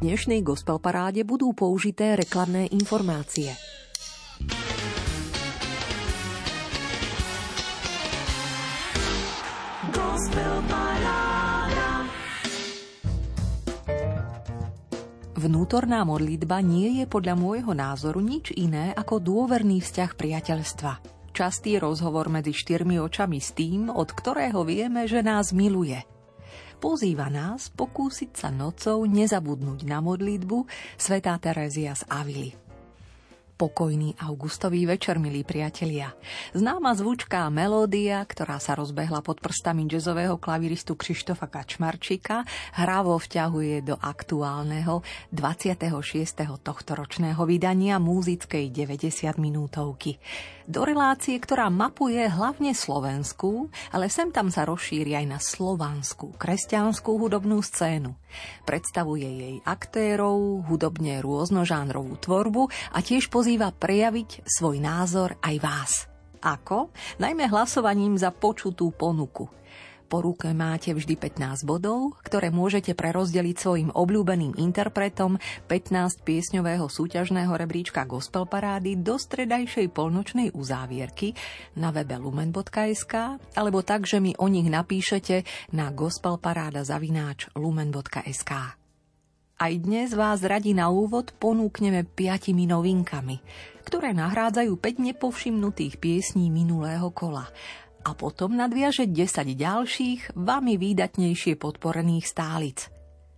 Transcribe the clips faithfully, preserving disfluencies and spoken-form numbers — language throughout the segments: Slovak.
dnešnej gospel paráde budú použité reklamné informácie. Vnútorná modlitba nie je podľa môjho názoru nič iné ako dôverný vzťah priateľstva. Častý rozhovor medzi štyrmi očami s tým, od ktorého vieme, že nás miluje. Pozýva nás pokúsiť sa nocou nezabudnúť na modlitbu svätá Terézia z Avily. Pokojný augustový večer, milí priatelia. Známa zvučká melódia, ktorá sa rozbehla pod prstami jazzového klaviristu Krištofa Kačmarčika, hravo vťahuje do aktuálneho dvadsiateho šiesteho tohtoročného vydania múzickej deväťdesiatminútovky. Do relácie, ktorá mapuje hlavne slovenskú, ale sem tam sa rozšíri aj na slovanskú, kresťanskú hudobnú scénu. Predstavuje jej aktérov, hudobne rôznožánrovú tvorbu a tiež pozýva prejaviť svoj názor aj vás. Ako? Najmä hlasovaním za počutú ponuku. Po ruke máte vždy pätnásť bodov, ktoré môžete prerozdeliť svojim obľúbeným interpretom pätnásť piesňového súťažného rebríčka Gospel Parády do stredajšej polnočnej uzávierky na webe lumen bodka es ká alebo tak, že mi o nich napíšete na gospelparáda zavináč lumen bodka es ká. Aj dnes vás radi na úvod ponúkneme piatimi novinkami, ktoré nahrádzajú päť nepovšimnutých piesní minulého kola. A potom nadviaže desať ďalších, vami výdatnejšie podporených stálic.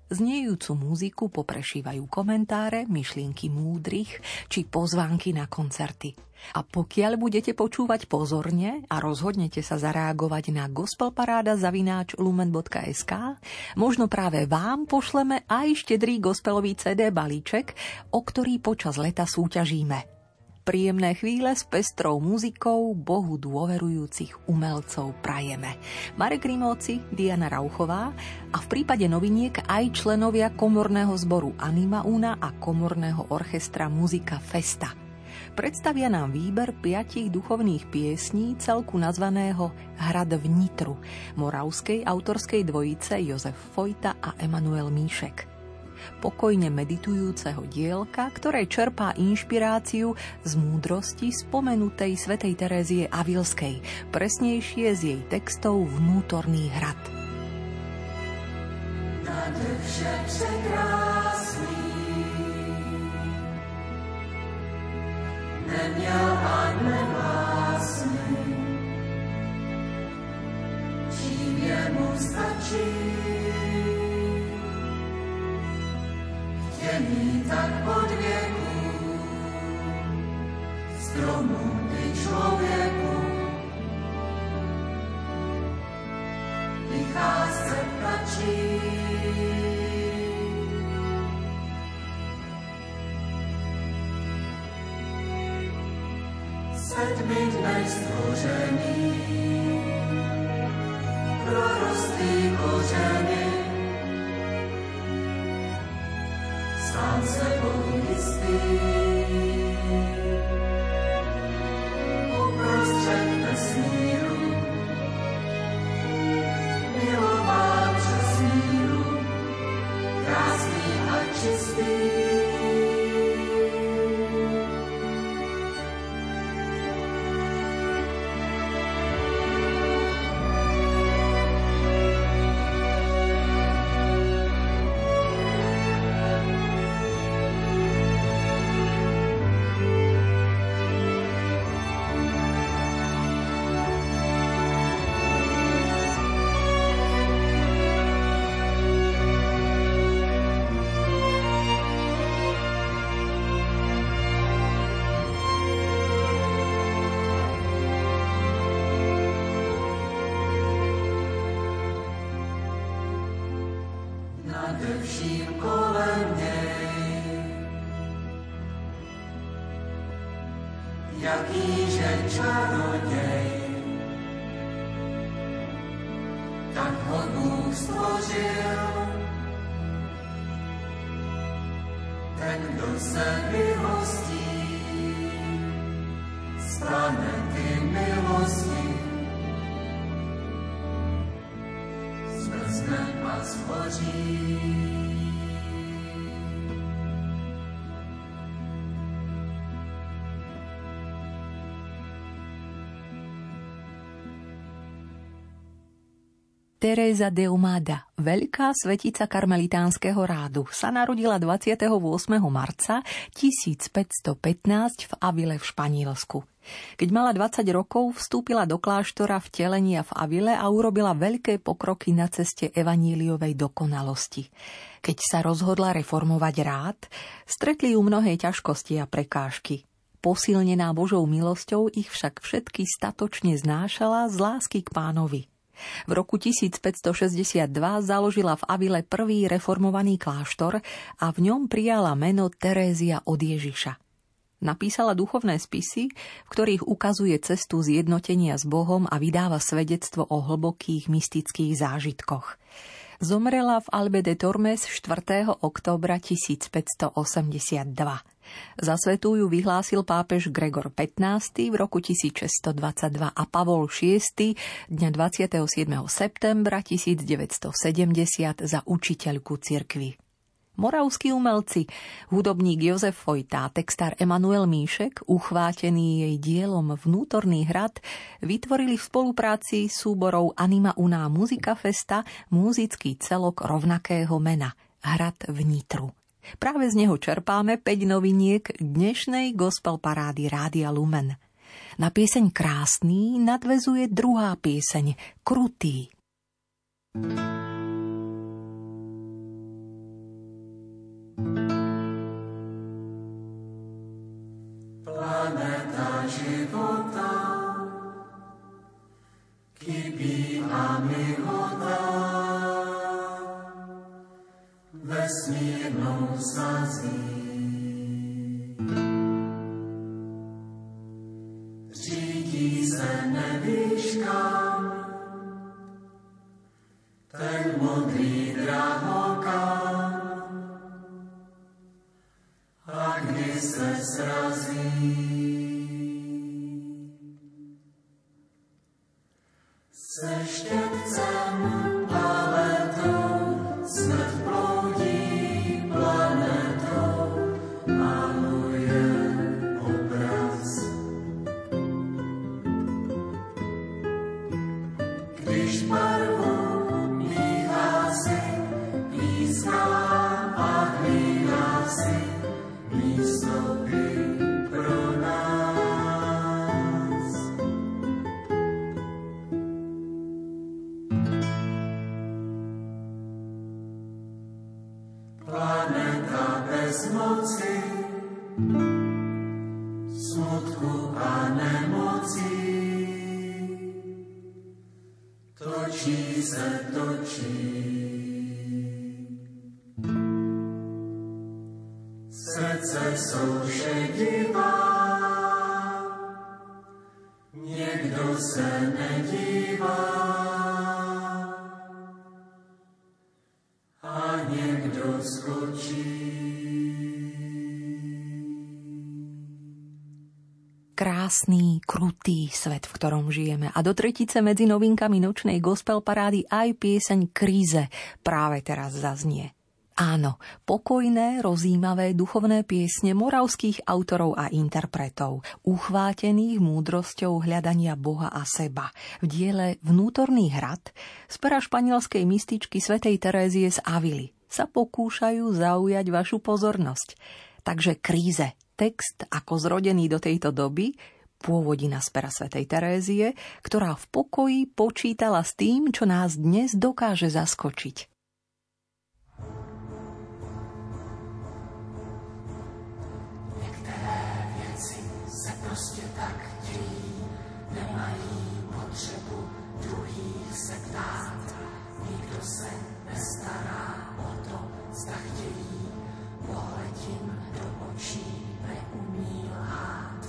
Znejúcu múziku poprešívajú komentáre, myšlienky múdrych či pozvánky na koncerty. A pokiaľ budete počúvať pozorne a rozhodnete sa zareagovať na gospelparáda zavináč lumen bodka es ká, možno práve vám pošleme aj štedrý gospelový cé dé balíček, o ktorý počas leta súťažíme. Príjemné chvíle s pestrou muzikou Bohu dôverujúcich umelcov prajeme. Marek Rimóci, Diana Rauchová a v prípade noviniek aj členovia komorného zboru Anima Una a komorného orchestra Muzika Festa. Predstavia nám výber piatich duchovných piesní celku nazvaného Hrad vnitru moravskej autorskej dvojice Jozef Fojta a Emanuel Míšek. Pokojne meditujúceho dielka, ktoré čerpá inšpiráciu z múdrosti spomenutej svätej Terézie Avilskej, presnejšie z jej textov Vnútorný hrad. Tady vše překrásný neměl a nemá sny, čím jemu stačí. Není tak od věku, stromu i člověku, vychází ptačí. Sedmi dnech stvořený, prorostlý kořeny, sám sebou jistý, uprostřed vesmíru, milován přes míru, krásný a čistý. Zmrzne a zhoří. Terézia de Umada, veľká svetica karmelitánskeho rádu, sa narodila dvadsiateho ôsmeho marca tisícpäťstopätnásť v Avile v Španielsku. Keď mala dvadsať rokov, vstúpila do kláštora vtelenia v Avile a urobila veľké pokroky na ceste evaníliovej dokonalosti. Keď sa rozhodla reformovať rád, stretli ju mnohé ťažkosti a prekážky. Posilnená Božou milosťou ich však všetky statočne znášala z lásky k Pánovi. V roku tisícpäťstošesťdesiatdva založila v Avile prvý reformovaný kláštor a v ňom prijala meno Terézia od Ježiša. Napísala duchovné spisy, v ktorých ukazuje cestu zjednotenia s Bohom a vydáva svedectvo o hlbokých mystických zážitkoch. Zomrela v Albe de Tormes štvrtého októbra tisícpäťstoosemdesiatdva. Za svetú ju vyhlásil pápež Gregor pätnásty v roku tisícšesťstodvadsaťdva a Pavol šiesty dňa dvadsiateho siedmeho septembra tisícdeväťstosedemdesiat za učiteľku cirkvi. Moravskí umelci, hudobník Jozef Fojta a textár Emanuel Míšek, uchvátený jej dielom Vnútorný hrad, vytvorili v spolupráci súborov Anima Una Muzika Festa múzický celok rovnakého mena Hrad vnitru. Práve z neho čerpáme päť noviniek dnešnej gospel parády Rádia Lumen. Na pieseň Krásný nadväzuje druhá pieseň Krutý. Planeta života kipí a milota vesmírnou sazí. Řídí se nebýškám ten modrý drahokám a kdy se srazí. Se štětcem paletou smrt proudí planetou, maluje obraz. Když barvu míchá si, blízká a hlídá si místo by pro nás. Planeta bez moci, smutku a nemocí, točí se, točí. Srdce jsou šedivá, někdo se nedívá a někdo skočí. Krásny, krutý svet, v ktorom žijeme. A do tretice medzi novinkami nočnej gospel parády aj pieseň Kríze práve teraz zaznie. Áno, pokojné, rozjímavé duchovné piesne moravských autorov a interpretov, uchvátených múdrosťou hľadania Boha a seba. V diele Vnútorný hrad z pera španielskej mističky svätej Terézie z Avily sa pokúšajú zaujať vašu pozornosť. Takže Kríze, text ako zrodený do tejto doby, pôvodí z pera svätej Terézie, ktorá v pokoji počítala s tým, čo nás dnes dokáže zaskočiť. Prostě tak dělí, nemají potřebu druhých se ptát. Nikdo se nestará o to, zda chtějí, pohledím do očí neumí lhát.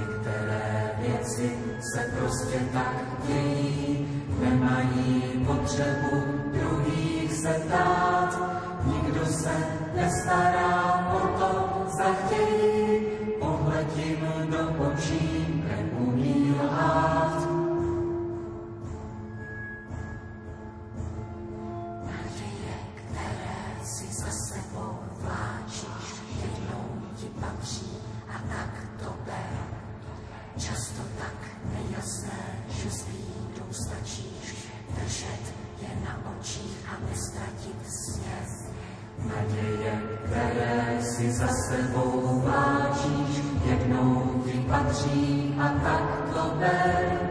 Některé věci se prostě tak dělí, nemají potřebu druhých se ptát. Nikdo se nestará o to, zda chtějí, pohledím do očí neumí lhát. Naděje, které si za sebou vláčíš, jednou ti patří a tak to ber. Často tak nejasné, že s bídou stačíš, držet je očích a nestratit směs. Naděje, které si za sebou vláčíš, jednou ti patří a tak to ber.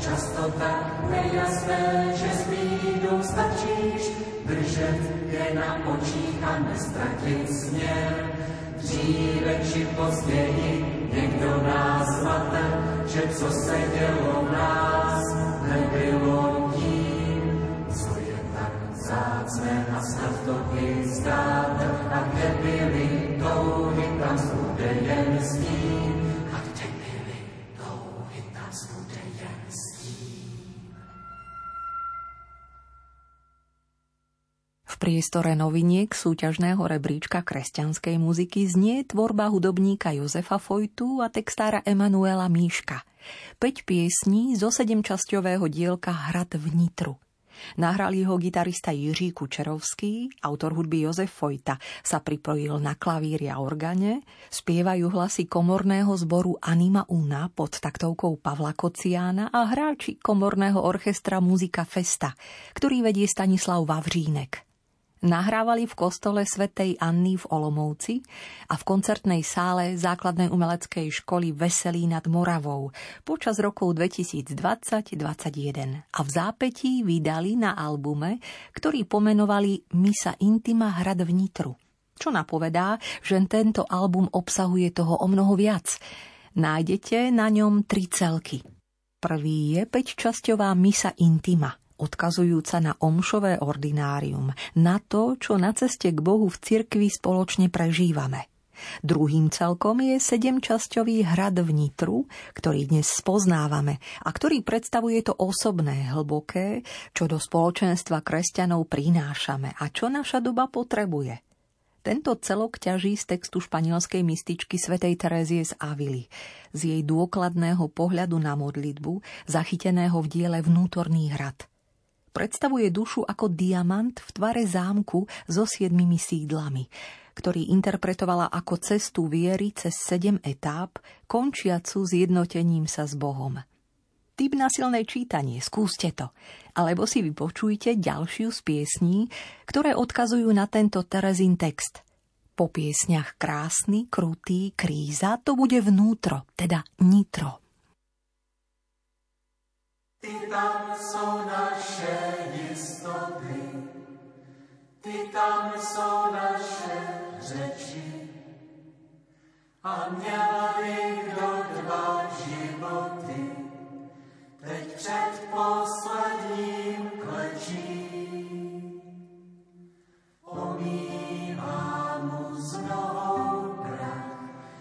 Často tak nejasné, že s bídou stačíš, držet je na očích a nestratit směr. Dříve či později někdo nás mate, že co se dělo v nás, nebylo tím, co je tak vzácné a snad to i zdáte. A kde byly touhy, tam zbude jen stín. V priestore noviniek súťažného rebríčka kresťanskej muziky znie tvorba hudobníka Jozefa Fojtu a textára Emanuela Míška. päť piesní zo sedemčasťového dielka Hrad vnitru. Nahrali ho gitarista Jiří Kučerovský, autor hudby Jozef Fojta sa pripojil na klavíri a organe, spievajú hlasy komorného zboru Anima Una pod taktovkou Pavla Kociána a hráči komorného orchestra Muzika Festa, ktorý vedie Stanislav Vavřínek. Nahrávali v kostole svätej Anny v Olomouci a v koncertnej sále Základnej umeleckej školy Veselí nad Moravou počas rokov dvetisícdvadsať dvadsaťjeden a v zápätí vydali na albume, ktorý pomenovali Misa Intima Hrad vnitru, čo napovedá, že tento album obsahuje toho omnoho viac. Nájdete na ňom tri celky. Prvý je päťčasťová Misa Intima, odkazujúca na omšové ordinárium, na to, čo na ceste k Bohu v cirkvi spoločne prežívame. Druhým celkom je sedemčasťový Hrad vnitru, ktorý dnes spoznávame a ktorý predstavuje to osobné, hlboké, čo do spoločenstva kresťanov prinášame a čo naša doba potrebuje. Tento celok ťaží z textu španielskej mističky svätej Terézie z Avily, z jej dôkladného pohľadu na modlitbu, zachyteného v diele Vnútorný hrad. Predstavuje dušu ako diamant v tvare zámku so siedmimi sídlami, ktorý interpretovala ako cestu viery cez sedem etáp, končiacu zjednotením sa s Bohom. Tip na silné čítanie, skúste to, alebo si vypočujte ďalšiu z piesní, ktoré odkazujú na tento Terezín text. Po piesňach Krásny, Krutý, Kríza to bude vnútro, teda nitro. Ty tam jsou naše jistoty, ty tam jsou naše řeči. A měli kdo dva životy, teď před posledním klečí. Omývá mu znovu prach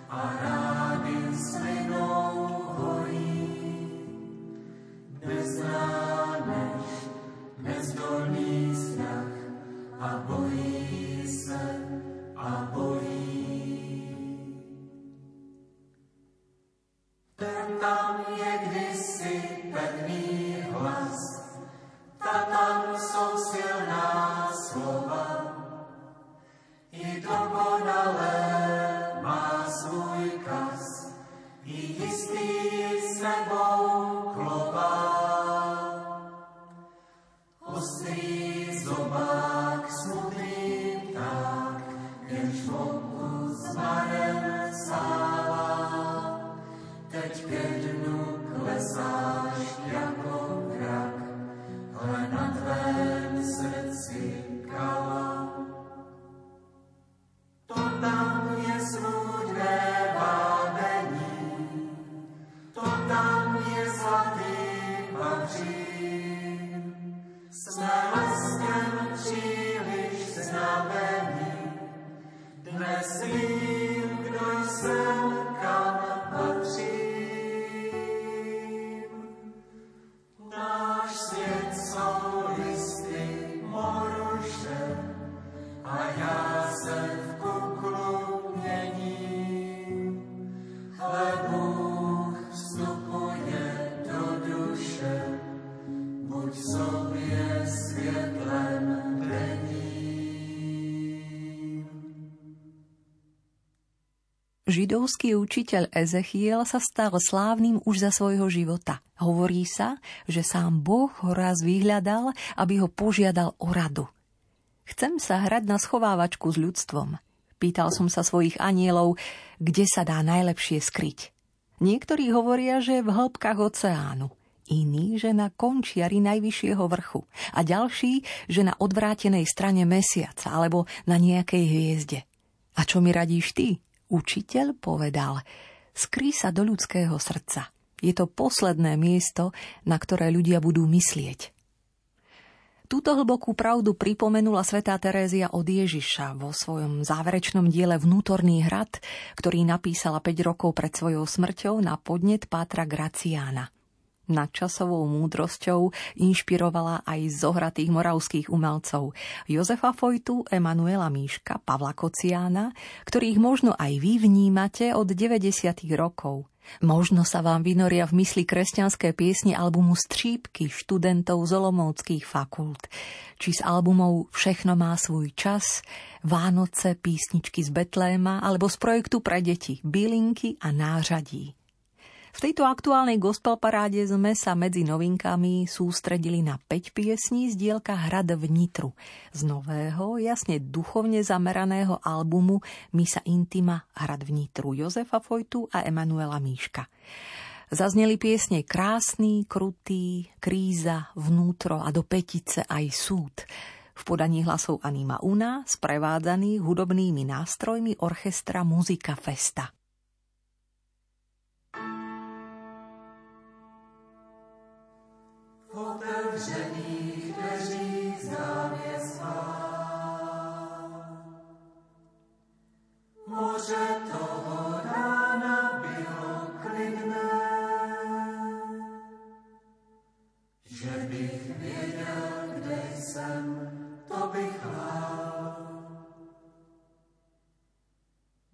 a rány slinou hojí. Neznámeš nezdolný strach a bojí se a bojí. Ten tam je kdysi pevný hlas, ta tam jsou silná slova. I dokonalé má svůj kas, i jistý sebou klobá. Ostrý zobák, smutný pták, jenž voku s marem sává. Teď ke dnu klesáš jako krak, ale na tvém srdci kala. To tam je smutné bádení, to tam je zlatý vavřín. S nárastem příliš znamení, dnes vím, kdo jsem, kam patřím. Náš svět jsou listy moruše a já se v kuklu měním, ale Bůh vstupuje do duše, buď sobě světlem denním. Židovský učiteľ Ezechiel sa stal slávnym už za svojho života. Hovorí sa, že sám Boh ho raz vyhľadal, aby ho požiadal o radu. Chcem sa hrať na schovávačku s ľudstvom. Pýtal som sa svojich anielov, kde sa dá najlepšie skryť. Niektorí hovoria, že v hĺbkach oceánu, iní, že na končiari najvyššieho vrchu a ďalší, že na odvrátenej strane mesiaca alebo na nejakej hviezde. A čo mi radíš ty? Učiteľ povedal, skrý sa do ľudského srdca. Je to posledné miesto, na ktoré ľudia budú myslieť. Túto hlbokú pravdu pripomenula svätá Terézia od Ježiša vo svojom záverečnom diele Vnútorný hrad, ktorý napísala päť rokov pred svojou smrťou na podnet pátra Graciána. Nadčasovou múdrosťou inšpirovala aj zohratých moravských umelcov Jozefa Fojtu, Emanuela Míška, Pavla Kociána, ktorých možno aj vy vnímate od deväťdesiatych rokov. Možno sa vám vynoria v mysli kresťanské piesne albumu Střípky študentov z olomouckých fakult, či z albumov Všechno má svůj čas, Vánoce, písničky z Betléma alebo z projektu pre deti Bylinky a nářadí. V tejto aktuálnej gospel paráde sme sa medzi novinkami sústredili na päť piesní z dielka Hrad vnitru, z nového, jasne duchovne zameraného albumu Misa Intima Hrad vnitru Jozefa Fojtu a Emanuela Míška. Zazneli piesne Krásny, Krutý, Kríza, Vnútro a do petice aj Súd, v podaní hlasov Anima Una, sprevádzaný hudobnými nástrojmi orchestra Muzika Festa. Otevřených dveří závěs má. Moře toho rána bylo klidné, že bych věděl, kde jsem, to bych lhal.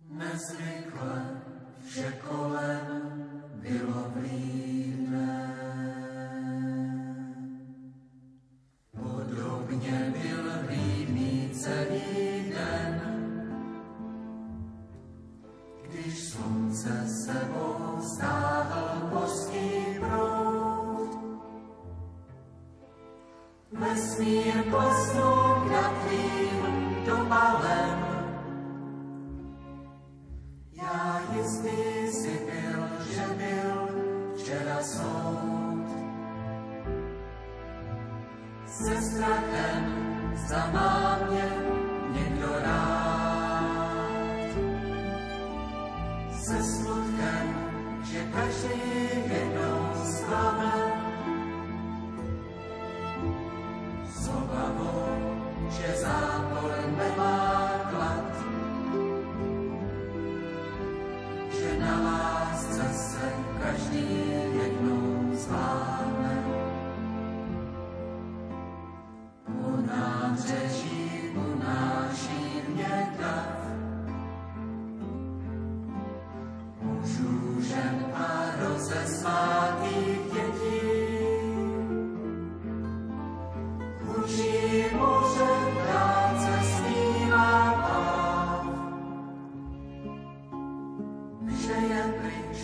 Nezvykle vše kolem bylo vlídné. Podobně byl vlídný celý den, když slunce sebou stáhl mořský proud. Vesmír klesnul nad tvým domalem, já jistý si byl, že byl včera soud. Se strachem za má mě někdo rád. Se smutkem, že každý jednou zklame. S obavou, že zápor nemá klad. Že na lásce se každý jednou zláme. Nábřeží unáší mě dav mužů, žen a rozesmátých dětí. Hučí moře práce zpívá páv, že je pryč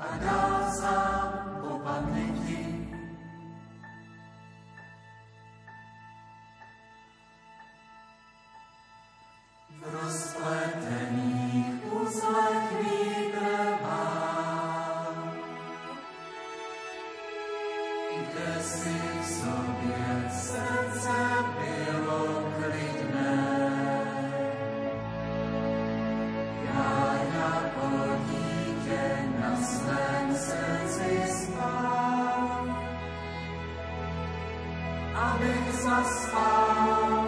a dál sám po paměti. V rozpletených uzlech vítr má, kde si v sobě srdce bylo klidné. Já jako dítě na svém srdci spal, abych zaspal,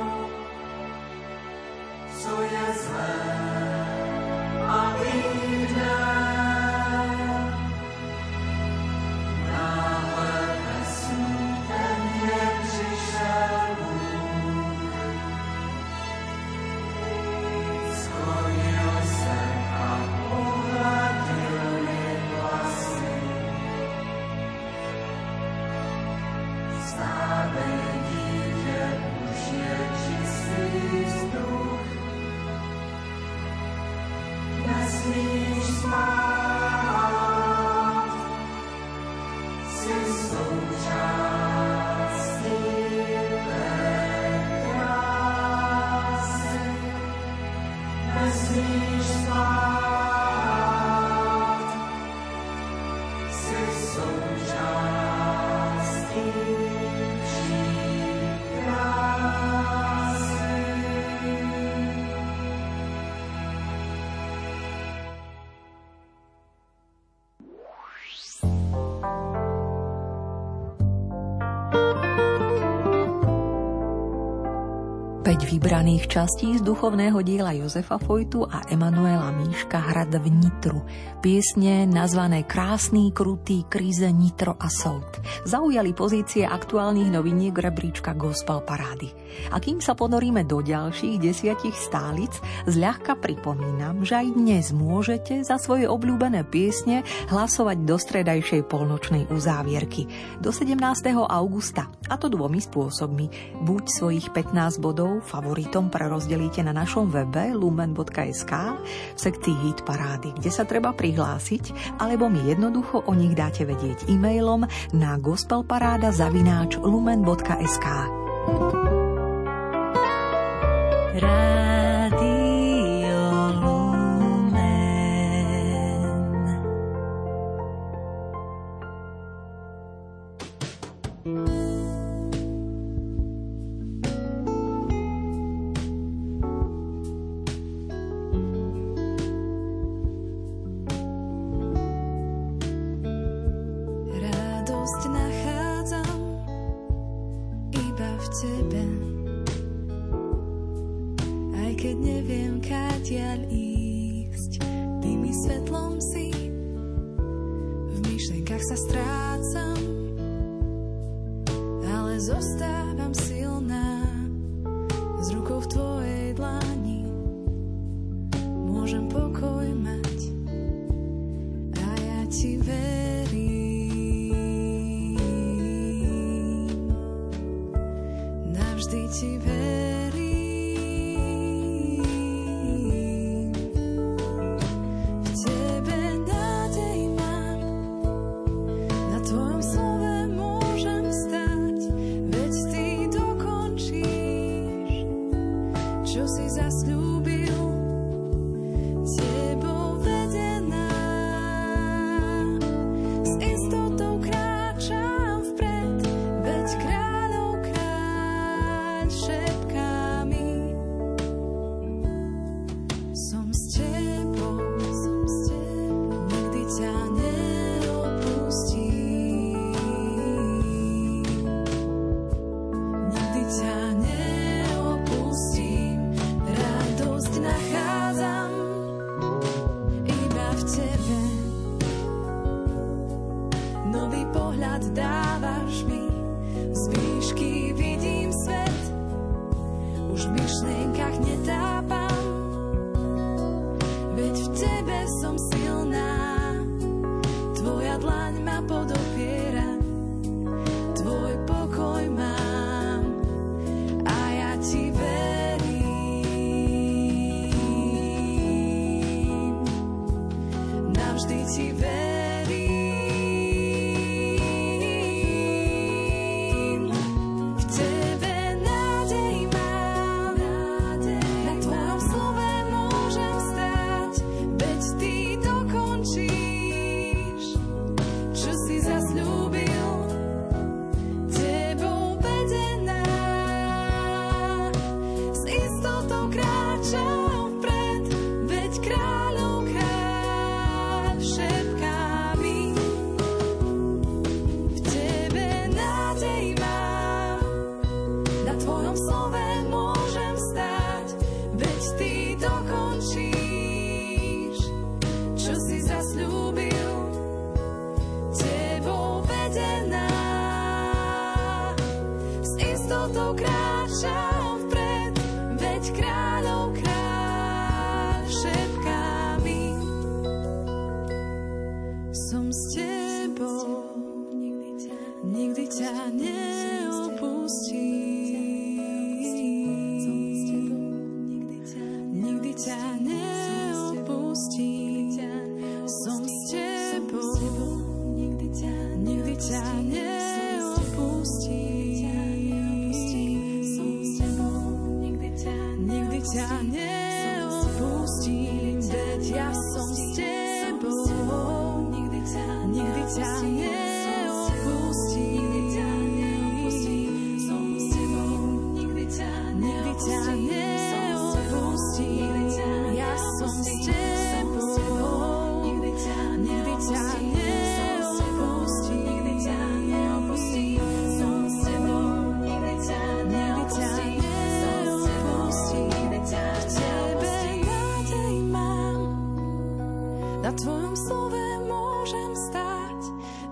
co je zlé a klidné. Náhle ve snu ke mně přišel Bůh, sklonil se a pohladil mi vlasy. Vstávej, dítě, už je čistý vzduch. Vybraných častí z duchovného diela Jozefa Fojtu a Emanuela Míška Hrad vnitru. Piesne nazvané Krásný, krutý, kríze, nitro a sold zaujali pozície aktuálnych noviniek rebríčka Gospel parády. A kým sa ponoríme do ďalších desiatich stálic, zľahka pripomínam, že aj dnes môžete za svoje obľúbené piesne hlasovať do stredajšej polnočnej uzávierky do sedemnásteho augusta, a to dvomi spôsobmi. Buď svojich pätnásť bodov favoritom prerozdelíte na našom webe lumen bodka es ká v sekcii Hit parády, kde sa treba prihlásiť, alebo mi jednoducho o nich dáte vedieť e-mailom na gospelparáda zavináč lumen bodka es ká. Rádio Lumen. Kráľov kráľ šepká. ja som s tebou, nikdy ťa, nikdy ťa neopustím.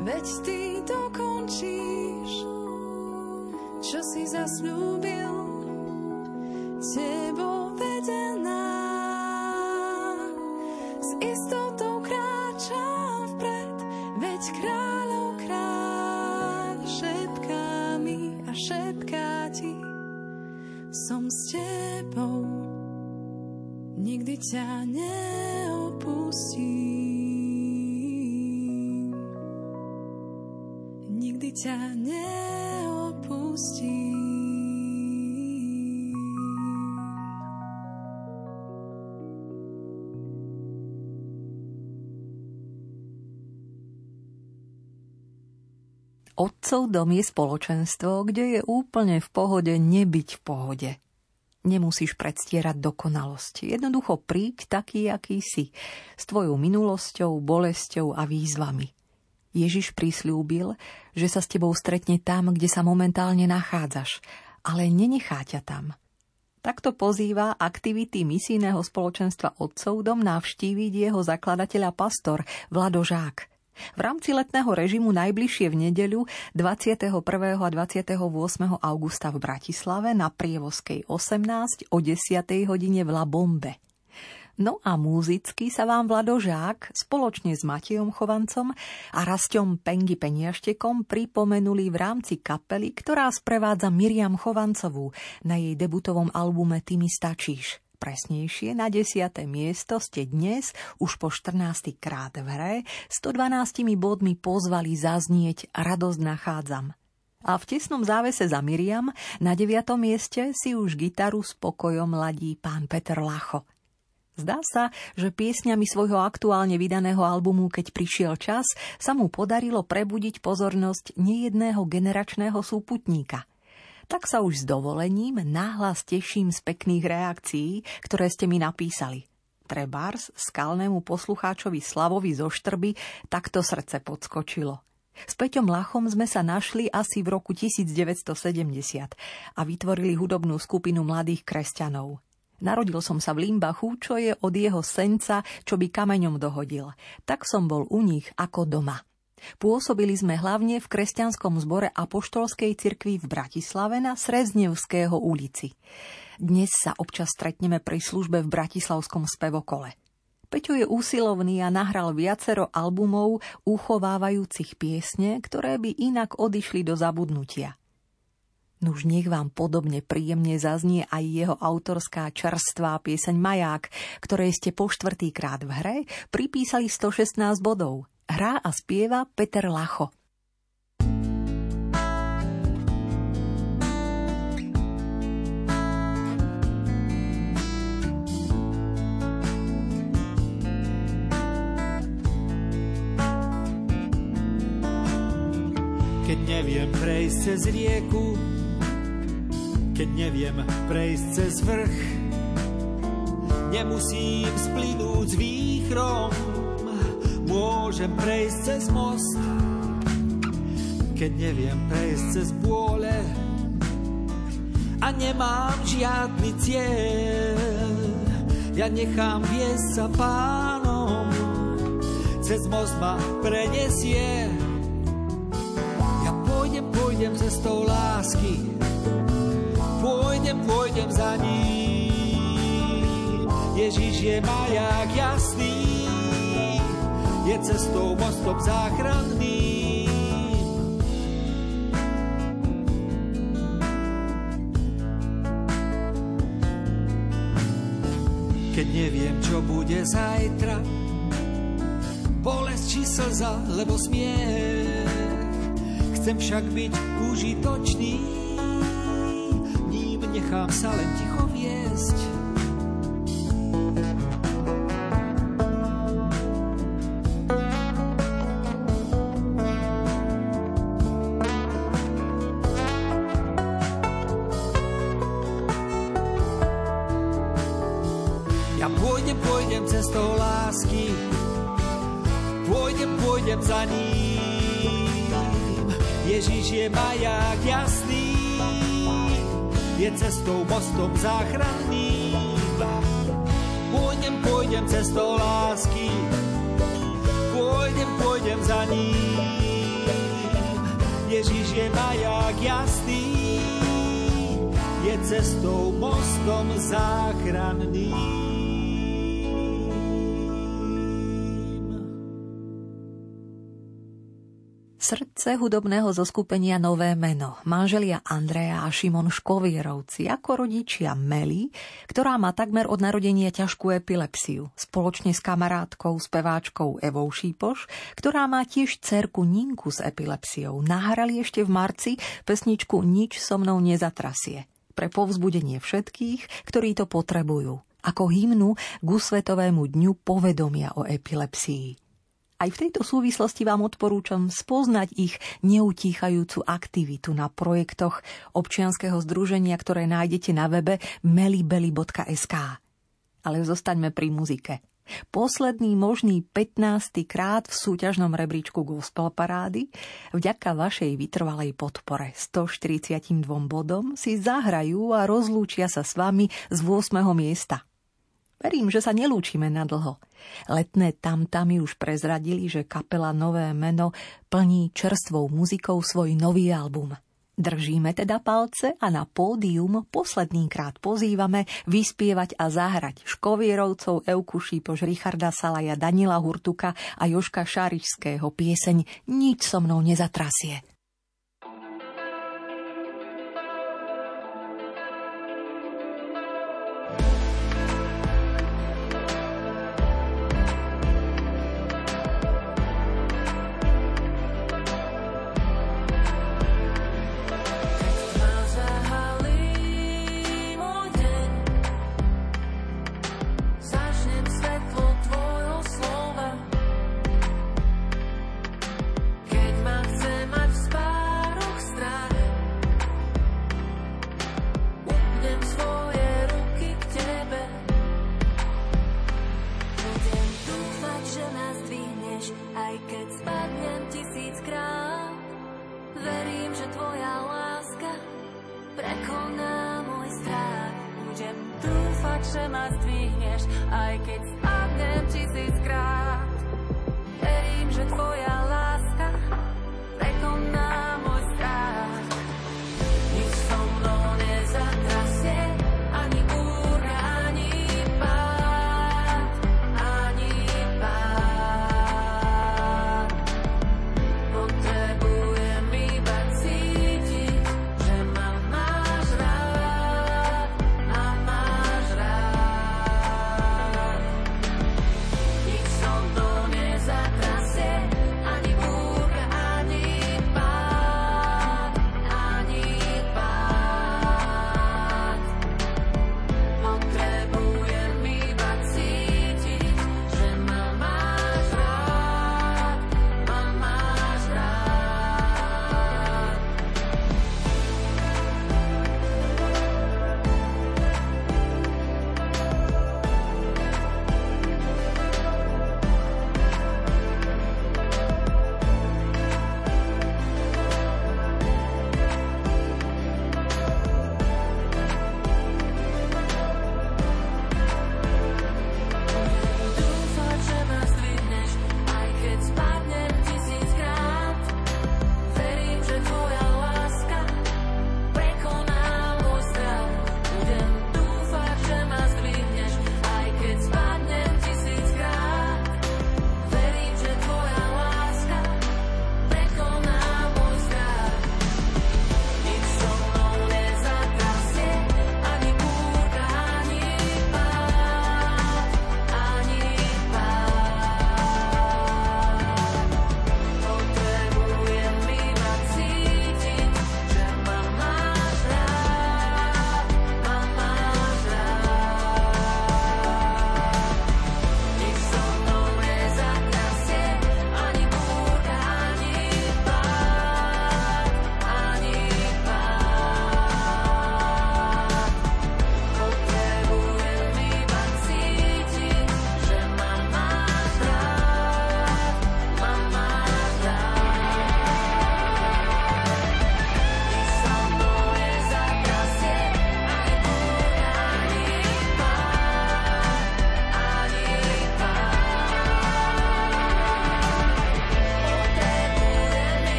Veď ty dokončíš, čo si zasľúbil, tebou vedená. S istotou kráčam vpred, veď kráľov kráľ šepká mi a šepká ti. Som s tebou, nikdy ťa neopustím. Ťa neopustím. Otcov dom je spoločenstvo, kde je úplne v pohode nebyť v pohode. Nemusíš predstierať dokonalosť. Jednoducho príď taký, aký si, s tvojou minulosťou, bolesťou a výzvami. Ježiš prisľúbil, že sa s tebou stretne tam, kde sa momentálne nachádzaš, ale nenechá ťa tam. Takto pozýva aktivity misijného spoločenstva Otcov dom navštíviť jeho zakladateľa pastor Vladožák. V rámci letného režimu najbližšie v nedeľu dvadsiateho prvého a dvadsiateho ôsmeho augusta v Bratislave na Prievozkej osemnásť o desiatej hodine v La Bombe. No a múzicky sa vám Vladožák spoločne s Matejom Chovancom a Rastom Pengy Peniaštekom pripomenuli v rámci kapely, ktorá sprevádza Miriam Chovancovú na jej debutovom albume Ty mi stačíš. Presnejšie na desiate miesto ste dnes už po štrnástej krát v hre stodvanástimi bodmi pozvali zaznieť Radosť nachádzam. A v tesnom závese za Miriam na deviatom mieste si už gitaru s pokojom ladí pán Peter Lacho. Zdá sa, že piesňami svojho aktuálne vydaného albumu Keď prišiel čas sa mu podarilo prebudiť pozornosť nejedného generačného súputníka. Tak sa už s dovolením nahlas teším z pekných reakcií, ktoré ste mi napísali. Trebárs skalnému poslucháčovi Slavovi zo Štrby takto srdce podskočilo. S Peťom Lachom sme sa našli asi v roku devätnásťsedemdesiat a vytvorili hudobnú skupinu mladých kresťanov. Narodil som sa v Limbachu, čo je od jeho senca, čo by kameňom dohodil. Tak som bol u nich ako doma. Pôsobili sme hlavne v kresťanskom zbore Apoštolskej cirkvi v Bratislave na Sreznevského ulici. Dnes sa občas stretneme pri službe v bratislavskom spevokole. Peťo je úsilovný a nahral viacero albumov uchovávajúcich piesne, ktoré by inak odišli do zabudnutia. Nuž nech vám podobne príjemne zaznie aj jeho autorská čerstvá pieseň Maják, ktorej ste po štvrtýkrát v hre pripísali stošestnásť bodov. Hrá a spieva Peter Lacho. Keď neviem prejsť cez rieku, keď neviem prejsť cez vrch, nemusím splinúť s víchrom, môžem prejsť cez most. Keď neviem prejsť cez bôle a nemám žiadny cieľ, ja nechám viesť sa pánom, cez most ma preniesie. Ja pôjdem, pôjdem cestou lásky, pôjdem, pôjdem za ním. Ježiš je maják jasný, je cestou mostom záchranným. Keď neviem, čo bude zajtra, bolesť či slza, lebo smiech, chcem však byť užitočný, nechám sa len ticho viesť. pôjdem cestou lásky, pôjdem, pôjdem za ním. Ježiš je maják jasný, je cestou, mostom záchranný. Pôjdem, pôjdem cestou lásky, pôjdem, pôjdem za ním. Ježiš je maják jasný, je cestou, mostom záchranný. Srdce hudobného zoskupenia Nové meno, manželia Andreja a Šimon Škovierovci, ako rodičia Meli, ktorá má takmer od narodenia ťažkú epilepsiu, spoločne s kamarátkou, speváčkou Evou Šípoš, ktorá má tiež dcerku Ninku s epilepsiou, nahrali ešte v marci pesničku Nič so mnou nezatrasie, pre povzbudenie všetkých, ktorí to potrebujú, ako hymnu ku Svetovému dňu povedomia o epilepsii. Aj v tejto súvislosti vám odporúčam spoznať ich neutíchajúcu aktivitu na projektoch občianskeho združenia, ktoré nájdete na webe melibeli bodka es ká. Ale zostaňme pri muzike. Posledný možný pätnásty krát v súťažnom rebríčku Gospel Parády vďaka vašej vytrvalej podpore stoštyridsiatim dvom bodom si zahrajú a rozlúčia sa s vami z ôsmeho miesta. Verím, že sa nelúčime na dlho. Letné tamtami už prezradili, že kapela Nové meno plní čerstvou muzikou svoj nový album. Držíme teda palce a na pódium posledný krát pozývame vyspievať a zahrať Škovierovcov, Evku Šípoš, Richarda Salaja, Daniela Hurtuka a Jožka Šarišského pieseň Nič so mnou nezatrasie.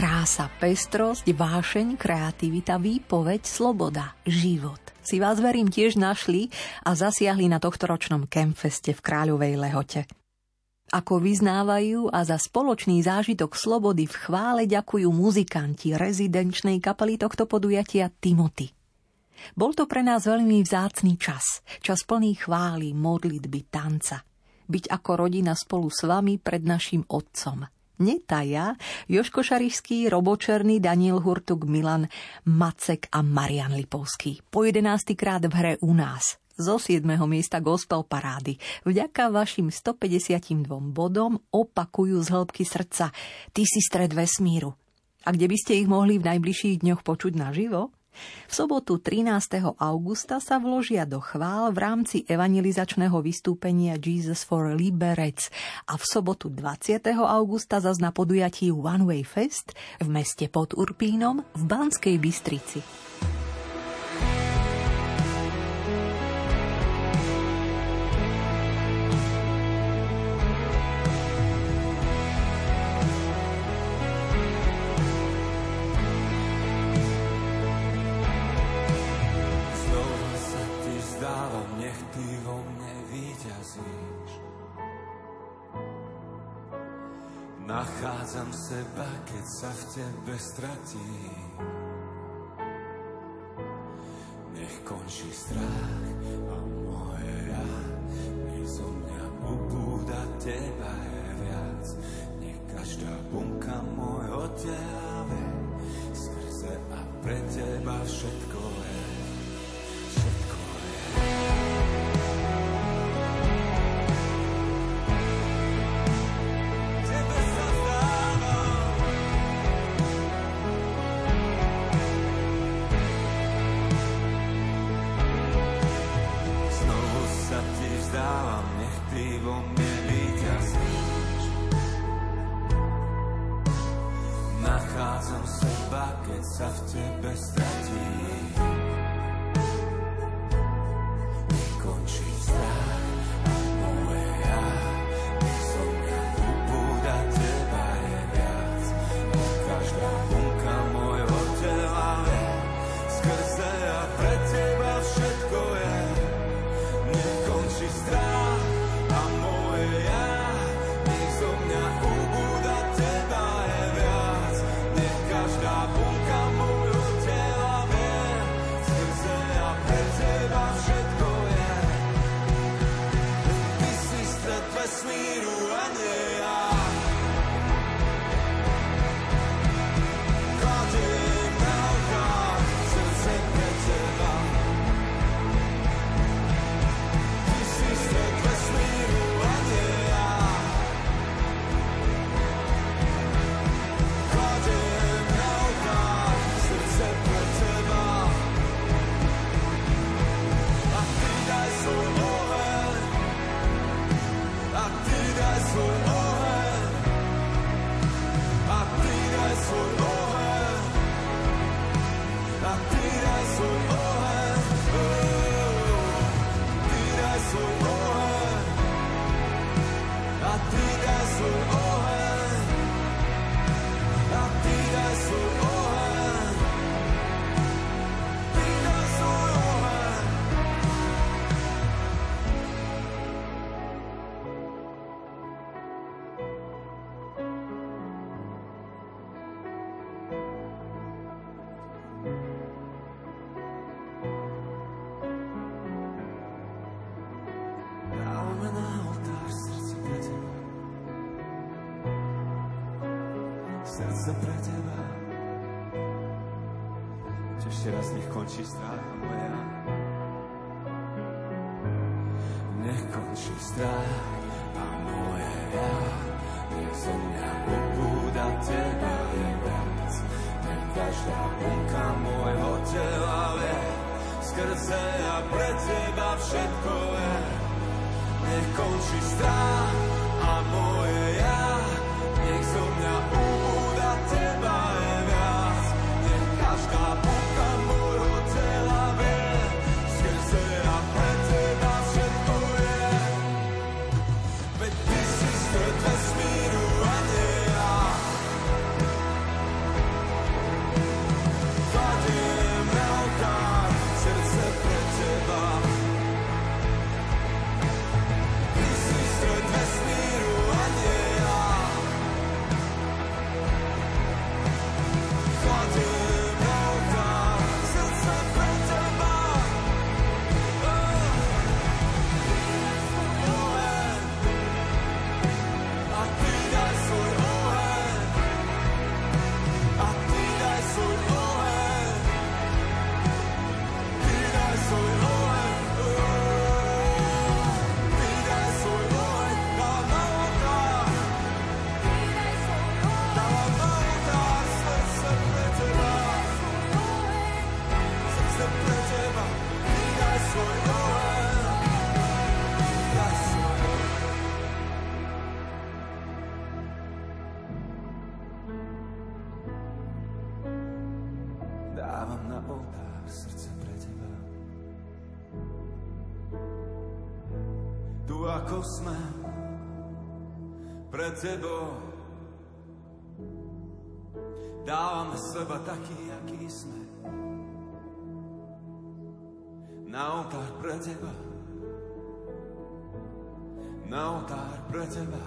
Krása, pestrosť, vášeň, kreativita, výpoveď, sloboda, život. Si vás, verím, tiež našli a zasiahli na tohtoročnom Campfeste v Kráľovej Lehote. Ako vyznávajú a za spoločný zážitok slobody v chvále ďakujú muzikanti rezidenčnej kapely tohto podujatia Timothy. Bol to pre nás veľmi vzácny čas, čas plný chvály, modlitby, tanca. Byť ako rodina spolu s vami pred našim otcom. Netaja Jožko Šarišský, Robo Černý, Daniel Hurtuk, Milan Macek a Marian Lipovský. Po jedenásty krát v hre u nás. Zo siedmeho miesta gospel parády. Vďaka vašim stopäťdesiatdva bodom opakujú z hĺbky srdca. Ty si stred vesmíru. A kde by ste ich mohli v najbližších dňoch počuť naživo? V sobotu trinásteho augusta sa vložia do chvál v rámci evangelizačného vystúpenia Jesus for Liberec a v sobotu dvadsiateho augusta zas na podujatí One Way Fest v meste pod Urpínom v Banskej Bystrici. Nachádzam seba, keď sa v tebe stratím. Nech končí strach a moje ja. Nech zo mňa ubúda, teba je viac. Nech každá bunka môjho tela ve. Skrze a pre teba všetko je. Všetko je. Srdce pre teba. Ešte raz nech končí strach moja. Nech končí strach a moje ja. Nech zo mňa ubúda teba je viac. Nech každá bunka mojho tela je. Skrze a pre teba všetko je. Nech končí strach a moje ja. Nech zo mňa ubúda teba je viac. Nech každá bunka môjho tela vie. Skrze a pre teba všetko je. Veď ty si stred vesmíru a nie ja. oltár srdce pre teba. Tu ako sme pred tebou, dávame seba taký, aký sme, na oltár pre teba, na oltár pre teba,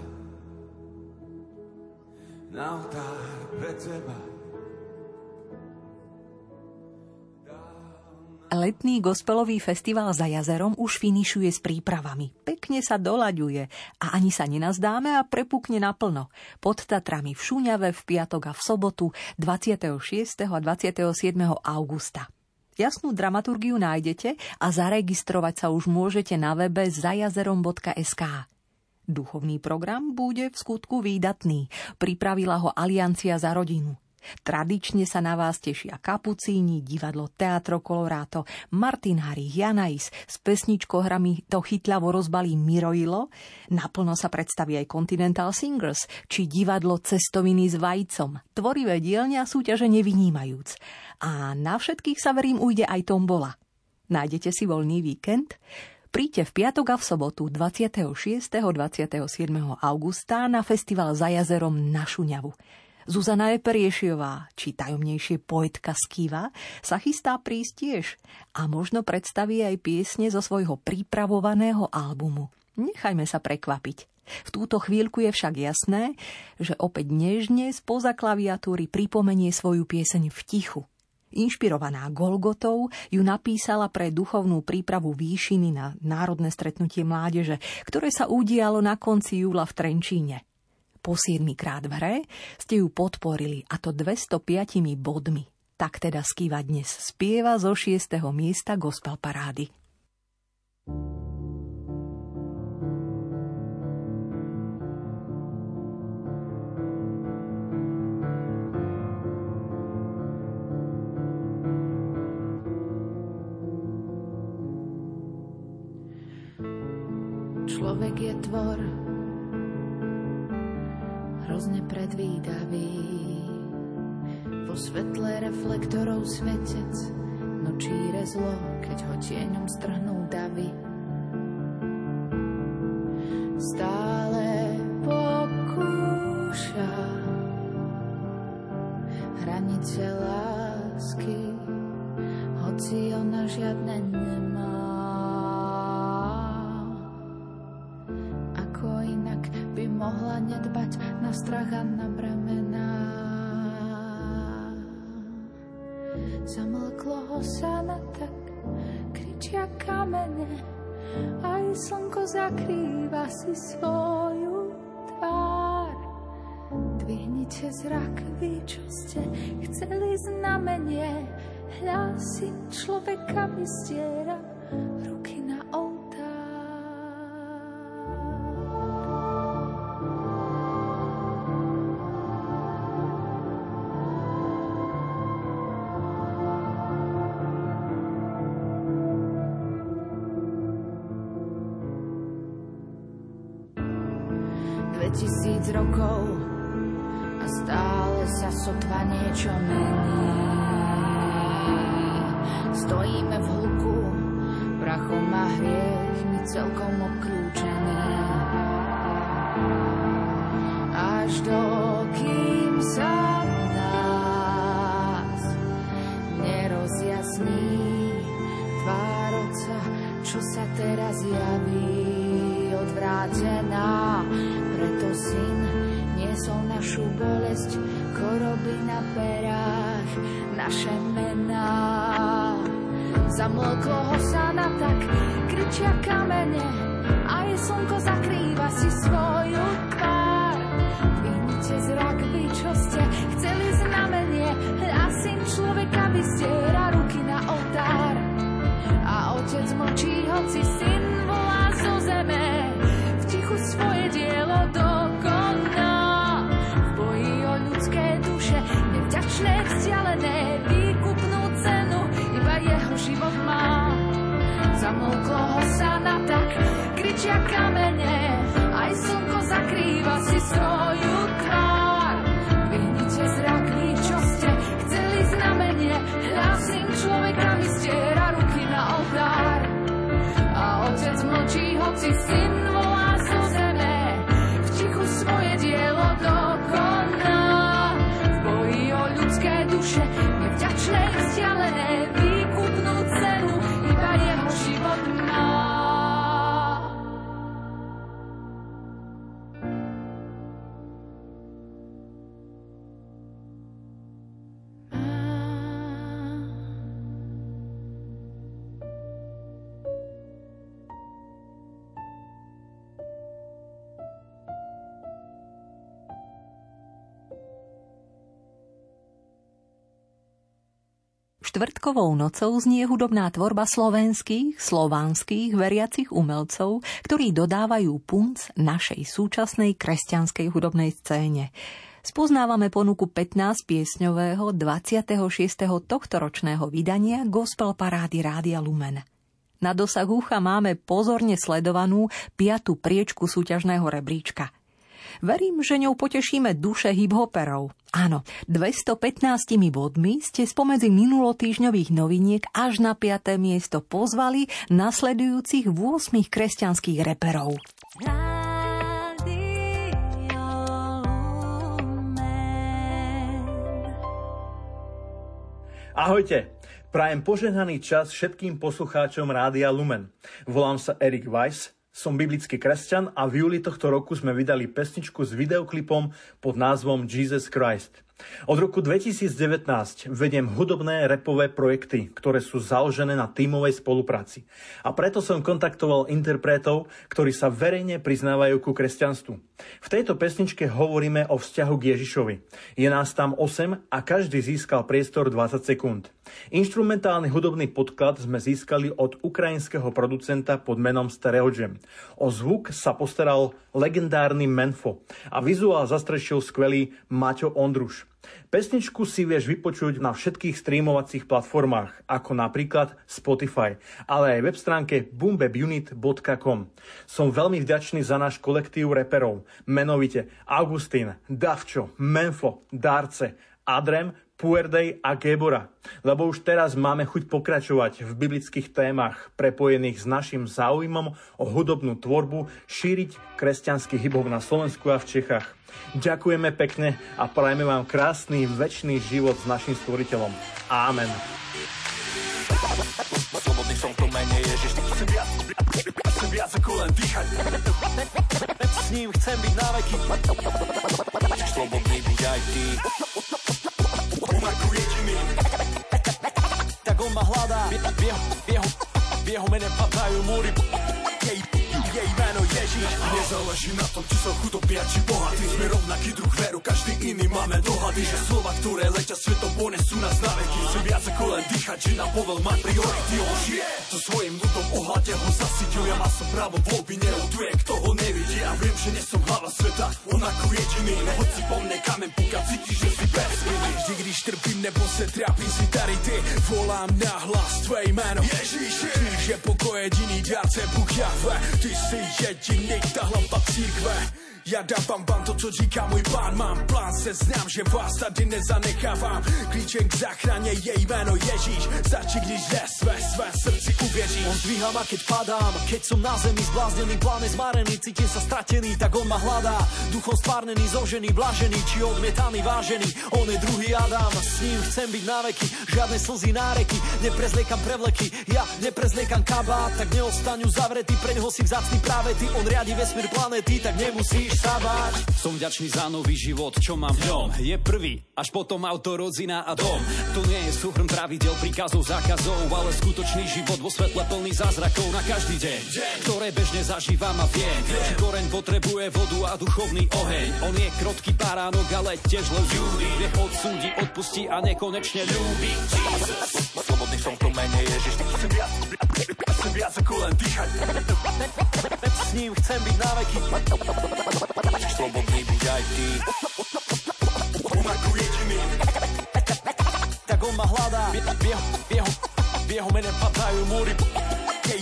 na oltár pre teba. Letný gospelový festival Za jazerom už finišuje s prípravami. Pekne sa dolaďuje a ani sa nenazdáme a prepukne naplno. Pod Tatrami v Šuňave v piatok a v sobotu dvadsiateho šiesteho a dvadsiateho siedmeho augusta. Jasnú dramaturgiu nájdete a zaregistrovať sa už môžete na webe zajazerom bodka es ká. Duchovný program bude v skutku výdatný. Pripravila ho Aliancia Za rodinu. Tradične sa na vás tešia Kapucíni, divadlo Teatro Colorato, Martin Harich Janais s pesničkohrami To chytľavo rozbalí Miroilo, naplno sa predstaví aj Continental Singers či divadlo Cestoviny s vajcom. Tvorivé dielňa súťaže nevynímajúc. A na všetkých sa verím ujde aj tombola. Nájdete si voľný víkend? Príďte v piatok a v sobotu dvadsiateho šiesteho a dvadsiateho siedmeho augusta na festival Za jazerom na Šuňavu. Zuzana Eperiešiová, či tajomnejšie poetka Skýva, sa chystá prísť tiež a možno predstaví aj piesne zo svojho pripravovaného albumu. Nechajme sa prekvapiť. V túto chvíľku je však jasné, že opäť nežne spoza klaviatúry pripomenie svoju pieseň V tichu. Inšpirovaná Golgotou ju napísala pre duchovnú prípravu Výšiny na národné stretnutie mládeže, ktoré sa udialo na konci júla v Trenčíne. Po siedmikrát v hre ste ju podporili, a to dvestopäť bodmi. Tak teda Skýva dnes spieva zo šiesteho miesta gospel parády. Človek je tvor hrozne predvídavý, vo svetle reflektorov svetec, no číre zlo, keď ho tieňom strhnú davy. Stále pokúša hranice lásky, hoci ona žiadne nemá. By mohla nedbať na strach a na bremená. Zamlklo ho sána tak, kričia kamene, aj slnko zakrýva si svoju tvár. Dvihnite zrak, vy čo ste chceli znamenie, hľa si človeka vystiera, ruky na oltár. Tisíc rokov a stále sa sotva niečo mení. Stojíme v hluku, prachom a hriechmi celkom obklúčení. Až dokým sa v nás nerozjasní tvár Otca, čo sa teraz javí odvrátená. Preto Syn niesol našu bolesť, koroby na perách, naše mená. Zamlklo ho sána tak, kričia kamene, aj slnko zakrýva si svoju tvár. Dvihnite zrak, vy čo ste chceli znamenie, hľa Syn človeka vystiera, ruky na oltár. A Otec mlčí, hoci Syn volá zo zeme, v tichu svoje dielo dokoná. V boji o ľudské duše, nevďačné, vzdialené, výkupnú cenu iba jeho život má. Zamlklo ho sána tak, kričia kamene, aj slnko zakrýva si svoju tvár. Vyhnite zrak, vy čo ste chceli znamenie, hlas štvrtkovou nocou znie hudobná tvorba slovenských, slovanských veriacich umelcov, ktorí dodávajú punc našej súčasnej kresťanskej hudobnej scéne. Spoznávame ponuku pätnásťpiesňového dvadsiateho šiesteho tohtoročného vydania Gospel parády Rádia Lumen. Na dosah ucha máme pozorne sledovanú piatu priečku súťažného rebríčka. Verím, že ňou potešíme duše hiphoperov. Áno, dvestopätnástimi bodmi ste spomedzi minulotýžňových noviniek až na piaté miesto pozvali nasledujúcich ôsmich kresťanských reperov. Ahojte, prajem požehnaný čas všetkým poslucháčom Rádia Lumen. Volám sa Erik Weiss, som biblický kresťan a v júli tohto roku sme vydali pesničku s videoklipom pod názvom Jesus Christ. Od roku dvetisícdevätnásť vediem hudobné rapové projekty, ktoré sú založené na tímovej spolupráci. A preto som kontaktoval interpretov, ktorí sa verejne priznávajú ku kresťanstvu. V tejto pesničke hovoríme o vzťahu k Ježišovi. Je nás tam osem a každý získal priestor dvadsať sekúnd. Inštrumentálny hudobný podklad sme získali od ukrajinského producenta pod menom Stereojam. O zvuk sa postaral legendárny Menfo a vizuál zastrešil skvelý Maťo Ondruš. Pesničku si vieš vypočuť na všetkých streamovacích platformách, ako napríklad Spotify, ale aj web stránke boom bap unit bodka com. Som veľmi vďačný za náš kolektív reperov, menovite Augustín, Davčo, Menfo, Darce, Adrem, Puerdej a Gebora, lebo už teraz máme chuť pokračovať v biblických témach prepojených s našim záujmom o hudobnú tvorbu, šíriť kresťanský hip-hop na Slovensku a v Čechách. Ďakujeme pekne a prajeme vám krásny, večný život s našim stvoriteľom. Amen. Slobodný som v tom mene Ježiš, chcem viac, chcem viac ako len dýchať. S ním chcem byť na veky. Slobodný byť aj ty. Tak on ma hľadá, v jeho, v jeho, v jeho mene padajú múry. Jej, jej meno Ježiš. Nezáleží na tom, či som chudobia, či bohatý. Sme rovnaký druh veru, každý iný máme dohady. Že slova, ktoré letia svetom, ponesú nás na veky. Chcem viac ako len dýchať, že na povel mať priority. On žije, to svojim ľudom ohľade ho zasytil. Ja má som právo voľby, neoduje, kto ho nevidí. Ja viem, že nie som hlava sveta, on ako jediný. Hoď si po mne kamen, pokiaľ cítiš, že si bezvinný. Vždy, když trpím, nebo se trápím, si tady ty. Volám nahlas tvé jméno Ježíši. Víš, že pokoj jediný dárce Bůh Jahve. Ty jsi jediný, ta hlava církve. Já dávám vám to, co říká můj pán. Mám plán, se znám, že vás tady nezanechávám. Klíček k záchraně je jméno Ježíš. Stačí, když jde své, své srdci uvěříš. On zdvíhá ma, keď padám, keď som na zemi zbláznený, plán je zmárený, cítim sa stratený, tak on ma hľadá. Duchom stvárnený, zožený, blažený, či odmietaný, vážený. On je druhý Adam, s ním chcem byť na veky. Žiadne slzy náreky, neprezliekam prevleky. Ja neprezliekam kabát, tak neostaňu zavretý. Pre neho si vzácný práve ty, on riadi vesmír planety, tak nemusíš sabáč. Som vďačný za nový život, čo mám v ňom. Je prvý, až potom auto, rodzina a dom. To nie je súhrn pravidel, príkazov, zákazov, ale skutočný život vo svetle plný zázrakov na každý deň, ktoré bežne zažívam a viem, že koreň potrebuje vodu a duchovný oheň. On je krotký baránok, ale tiež len ľudí. Nech odsúdi, odpustí a nekonečne ľúbi. Slobodný som v tom mene Ježiš. Chcem viac, chcem viac ako len dýchať. S ním chcem byť na veky. Slobodný byť aj ty. On ako jediný. Tak on ma hľadá. V jeho, v jeho, v jeho mene padajú múry. Jej,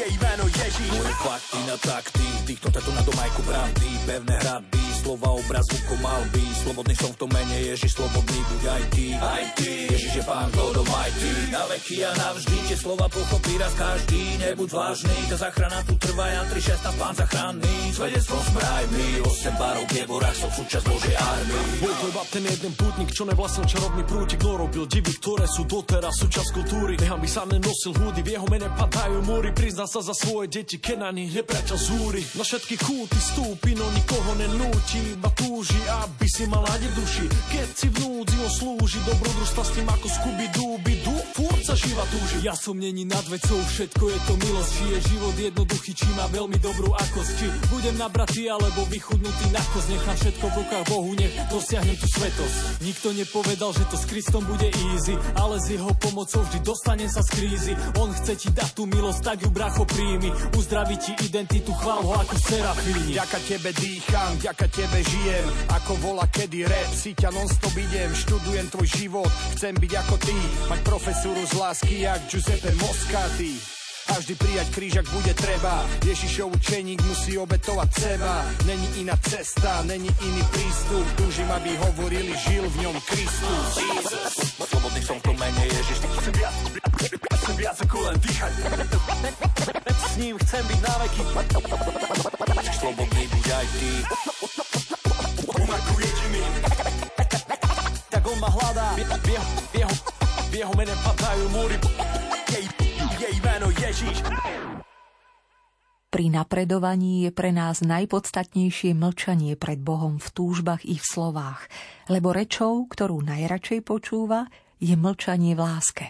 jej meno Ježíš. Moje fakty na takty. Týchto tato na domajku pravdy. Pevné hrady. Slova, obraz, zvukom, malby. Slobodný som v tom mene Ježiš, slobodný buď aj ty. Aj ty, Ježiš je Pán Godom, aj ty. Na veky a navždy, tie slova pochopí raz každý. Nebuď vážny, tá záchrana tu trvá. Jan tri šestnásť, Pán zachránny. Svedectvom smrajmi, osem barov v jeborách. Som súčasť Božej armii. Bol tvoj bab ten jeden pútnik, čo nevlastnil čarovný prútik. No robil divy, ktoré sú doteraz súčasť kultúry. Nechám by sa nenosil húdy, v jeho mene padajú múry. Prizná sa za svoje deti, keď na nich nepriateľ zúri. Na všetky kúty stúpi, no nikoho nenúti. Iba túži, aby si mal nádej v duši. Keď si v núdzi oslúži, dobrodružstva s ním ako Scooby-Doo. Bidu, furca živa túži. Ja som není nad vecou, všetko je to milosť. Či je život jednoduchý, či má veľmi dobrú akosť. Či budem nabratý, alebo vychudnutý na kost. Nechám všetko v rukách Bohu, nech dosiahnem mi tu svetosť. Nikto nepovedal, že to s Kristom bude easy, ale s jeho pomocou vždy dostane sa z krízy. On chce ti dať tú milosť, tak ju brácho príjmi. Uzdraví ti identitu, chvál ho ako serafíni. Vďaka tebe dýcham, vďaka tebe žijem, ako vola kedy rap, si ťa non-stop idem. Študujem tvoj život, chcem byť ako ty, mať profesúru z lásky jak Giuseppe Moscati. A vždy prijať kríž, ak bude treba. Ježišov učeník musí obetovať seba. Není iná cesta, není iný prístup. Túžim, aby hovorili, žil v ňom Kristus. Jesus, slobodný som v tom mene Ježiš. Chcem viac, chcem viac ako len dýchať. S ním chcem byť na veky. Chceš slobodný byť aj ty. Umaku jediným. Tak on ma hľadá. V jeho mene padajú múry. Pri napredovaní je pre nás najpodstatnejšie mlčanie pred Bohom v túžbách i v slovách, lebo rečou, ktorú najradšej počúva, je mlčanie v láske.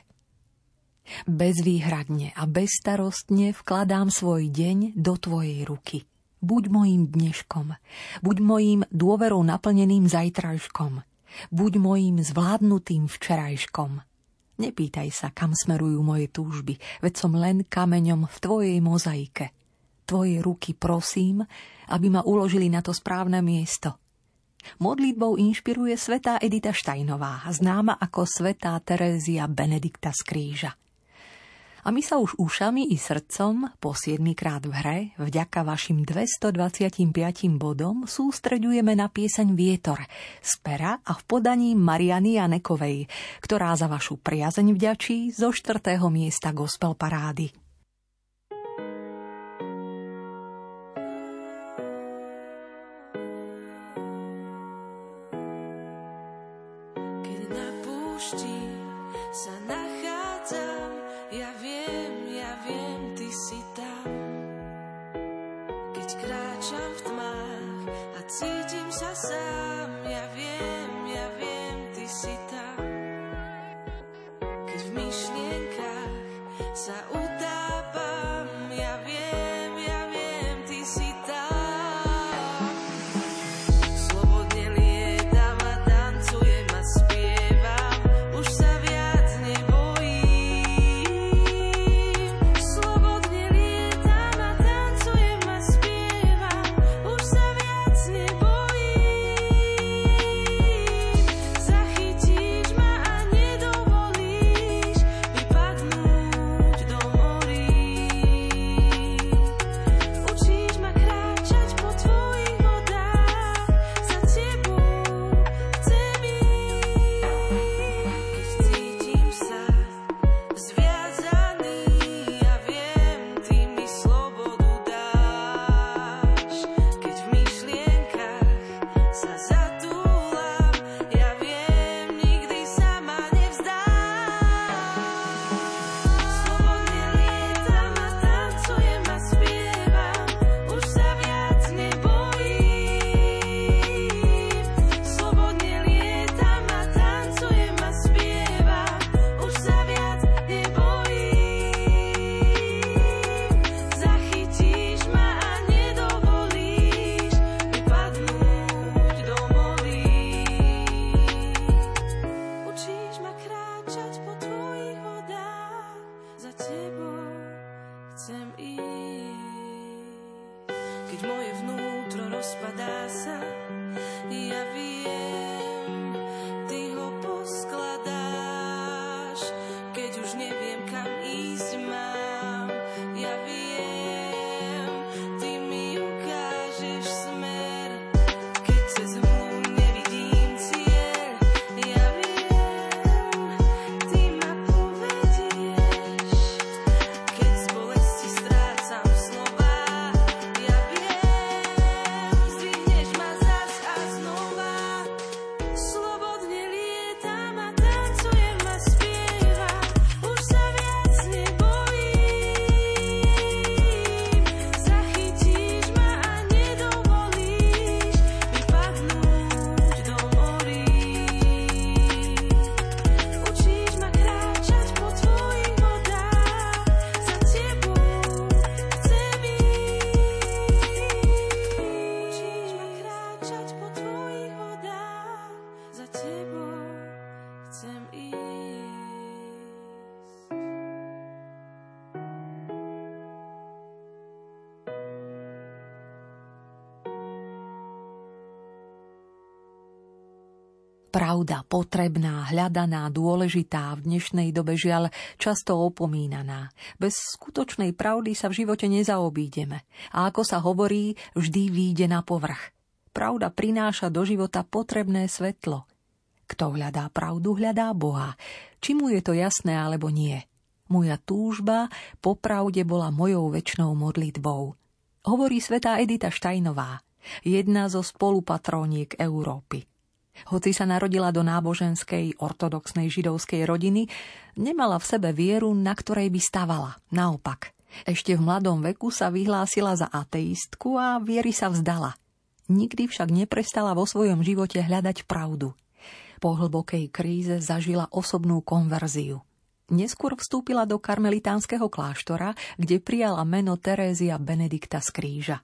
Bezvýhradne a bezstarostne vkladám svoj deň do tvojej ruky. Buď mojím dneškom, buď mojím dôverou naplneným zajtrajškom, buď mojím zvládnutým včerajškom. Nepýtaj sa, kam smerujú moje túžby, veď som len kameňom v tvojej mozaike. Tvoje ruky prosím, aby ma uložili na to správne miesto. Modlitbou inšpiruje svätá Edita Štajnová, známa ako svätá Terézia Benedikta z Kríža. A my sa už ušami i srdcom po siedmikrát v hre vďaka vašim dvestodvadsiatim piatim bodom sústreďujeme na pieseň Vietor z pera a v podaní Mariany Janekovej, ktorá za vašu priazeň vďačí zo štvrtého miesta gospel parády. Keď na púšti sa nachádzam, ja viem, ja viem, ty si tam. Keď kráčam v tmách a cítim sa sám, ja viem, ja viem, ty si tam. Keď v myšlienkach sa utápam, ja viem, ja viem, ty si tam. pravda potrebná, hľadaná, dôležitá, v dnešnej dobe žiaľ často opomínaná. Bez skutočnej pravdy sa v živote nezaobídeme. A ako sa hovorí, vždy výjde na povrch. Pravda prináša do života potrebné svetlo. Kto hľadá pravdu, hľadá Boha. Či mu je to jasné, alebo nie. Moja túžba po pravde bola mojou večnou modlitbou. Hovorí svätá Edita Štajnová, jedna zo spolupatroniek Európy. Hoci sa narodila do náboženskej, ortodoxnej židovskej rodiny, nemala v sebe vieru, na ktorej by stavala. Naopak, ešte v mladom veku sa vyhlásila za ateistku a viery sa vzdala. Nikdy však neprestala vo svojom živote hľadať pravdu. Po hlbokej kríze zažila osobnú konverziu. Neskôr vstúpila do karmelitánskeho kláštora, kde prijala meno Terézia Benedikta z Kríža.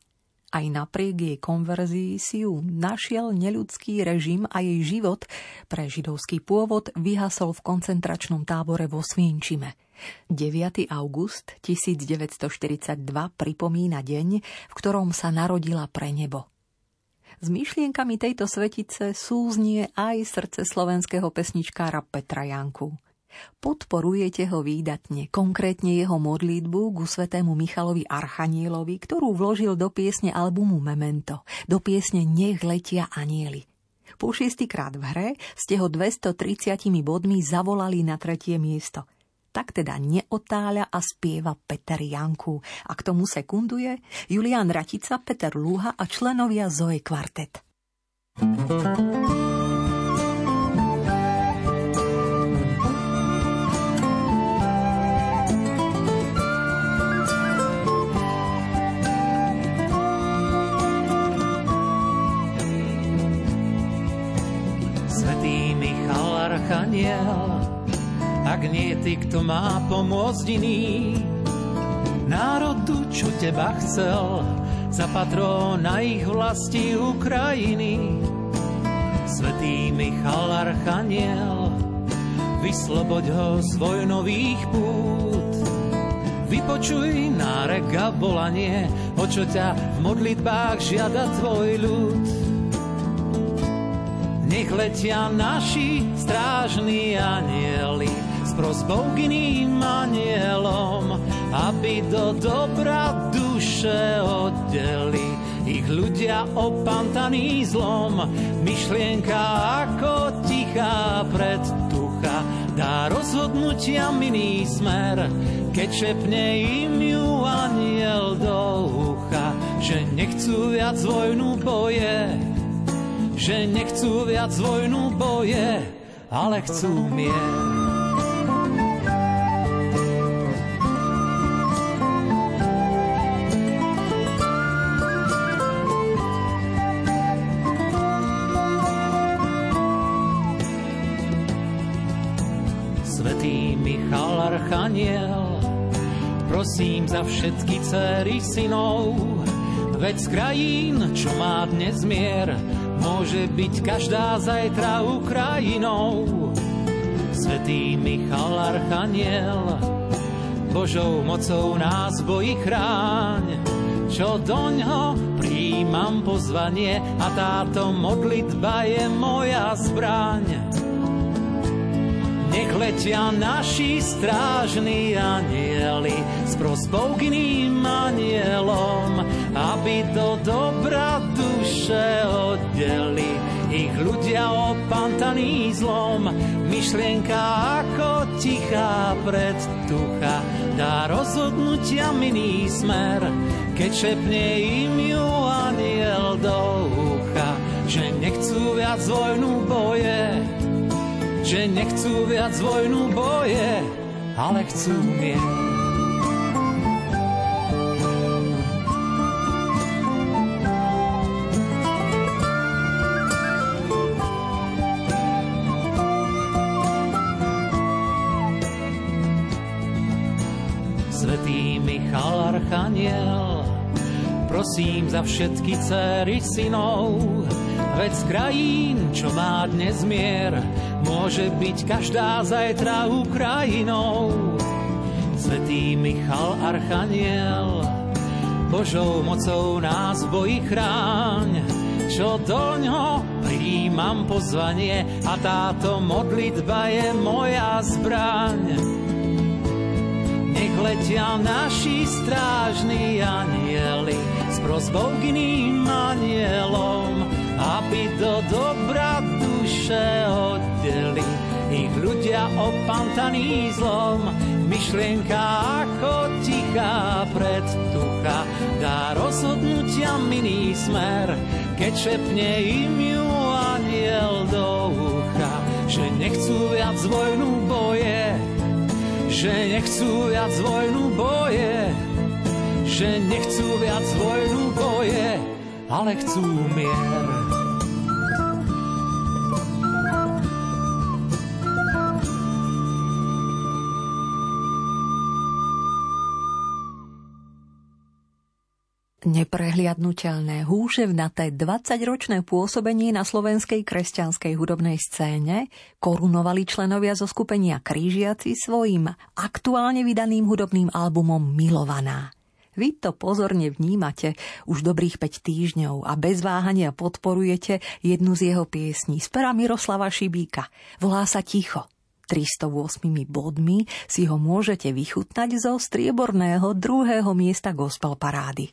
Aj napriek jej konverzii si ju našiel neľudský režim a jej život pre židovský pôvod vyhasol v koncentračnom tábore vo Svienčime. deviateho augusta devätnásťstoštyridsaťdva pripomína deň, v ktorom sa narodila pre nebo. S myšlienkami tejto svetice súznie aj srdce slovenského pesničkára Petra Janku. Podporujete ho výdatne, konkrétne jeho modlitbu ku svätému Michalovi Archanielovi, ktorú vložil do piesne albumu Memento, do piesne Nech letia anieli. Po šiestýkrát v hre ste ho dvestotridsiatimi bodmi zavolali na tretie miesto. Tak teda neotáľa a spieva Peter Janku. A k tomu sekunduje Julián Ratica, Peter Lúha a členovia Zoe Kvartet. Archaniel, ak nie ty, kto má pomôcť iný národu, čo teba chcel za patróna ich vlasti Ukrajiny. Svätý Michal Archaniel, vysloboď ho z vojnových pút, vypočuj nárek a volanie, o čo ťa v modlitbách žiada tvoj ľud. Nech letia naši strážni anieli s prosbou k iným anielom, aby do dobra duše oddeli ich ľudia opantaní zlom. Myšlienka ako tichá predtucha dá rozhodnutia iný smer, keď šepne im ju aniel do ucha, že nechcú viac vojnu boje, že nechcú viac vojnu boje, ale chcú mier. Svätý Michal Archaniel, prosím za všetky dcery synov, veď z krajín, čo má dnes mier, môže byť každá zajtra Ukrajinou. Svätý Michal Archaniel, Božou mocou nás boji chráň, čo doňho príjmam pozvanie a táto modlitba je moja zbraň. Nech letia naši strážni anieli s prosbou k iným anielom, aby do dobra duše oddeli ich ľudia opantaní zlom. Myšlienka ako tichá predtucha dá rozhodnutia iný smer, keď šepne im ju aniel do ucha, že nechcú viac vojnu boje, že nechcú viac vojnu boje, ale chcú mier. Svätý Michal Archaniel, prosím za všetky dcery synov, veď z krajín, čo má dnes mier, môže byť každá zajtra Ukrajinou. Svätý Michal Archaniel, Božou mocou nás boji chráň, čo doňho príjme prijímam pozvanie a táto modlitba je moja zbraň. Nech letia naši strážni anieli s prosbou k iným anielom, aby do dobra duše oddeli ich ľudia opantaní zlom. Myšlienka ako tichá predtucha dá rozhodnutiam iný smer, keď šepne im ju aniel do ucha, že nechcú viac vojnu boje, že nechcú viac vojnu boje, že nechcú viac vojnu boje, ale chcú mier. Neprehliadnutelné húževnaté dvadsaťročné pôsobenie na slovenskej kresťanskej hudobnej scéne korunovali členovia zo skupenia Krížiaci svojím aktuálne vydaným hudobným albumom Milovaná. Vy to pozorne vnímate už dobrých päť týždňov a bez váhania podporujete jednu z jeho piesní z pera Miroslava Šibíka. Volá sa Ticho. tristoosem bodmi si ho môžete vychutnať zo strieborného druhého miesta gospel parády.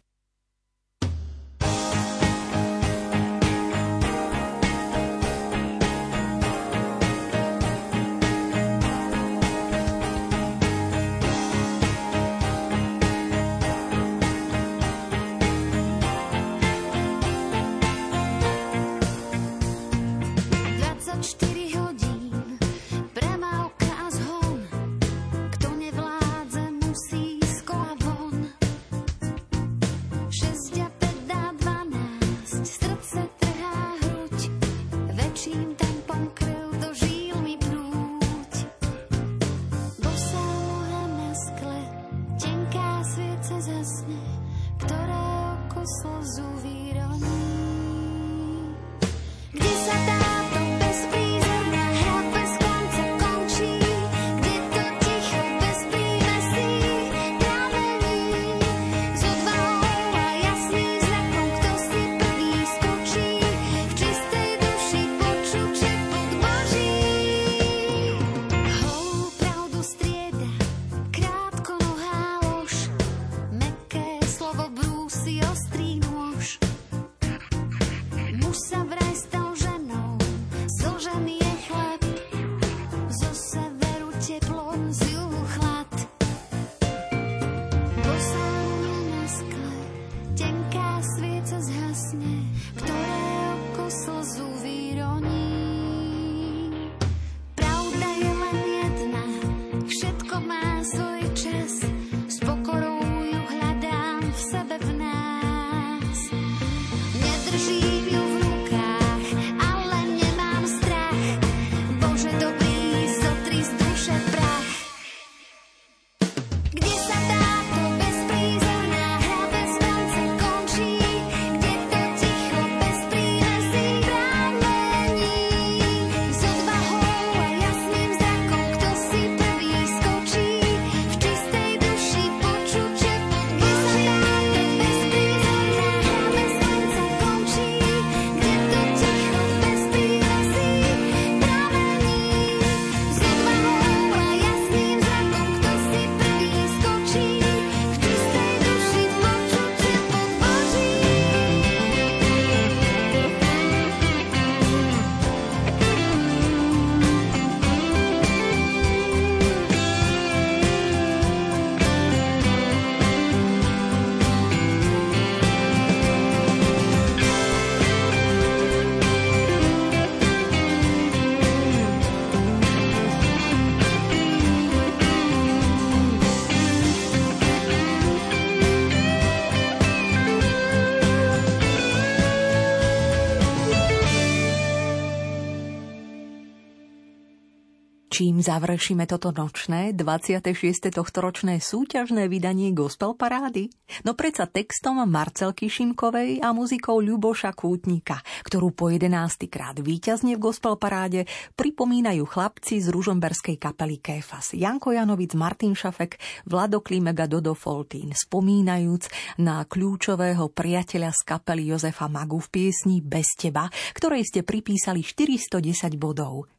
čím završíme toto nočné, dvadsiate šieste tohtoročné súťažné vydanie Gospel Parády? No predsa textom Marcelky Šimkovej a muzikou Ľuboša Kútnika, ktorú po jedenástykrát víťazne v Gospel Paráde pripomínajú chlapci z ružomberskej kapely Kéfas, Janko Janovic, Martin Šafek, Vlado Klimek a Dodo Foltín, spomínajúc na kľúčového priateľa z kapely Jozefa Magu v piesni Bez teba, ktorej ste pripísali štyristo desať bodov.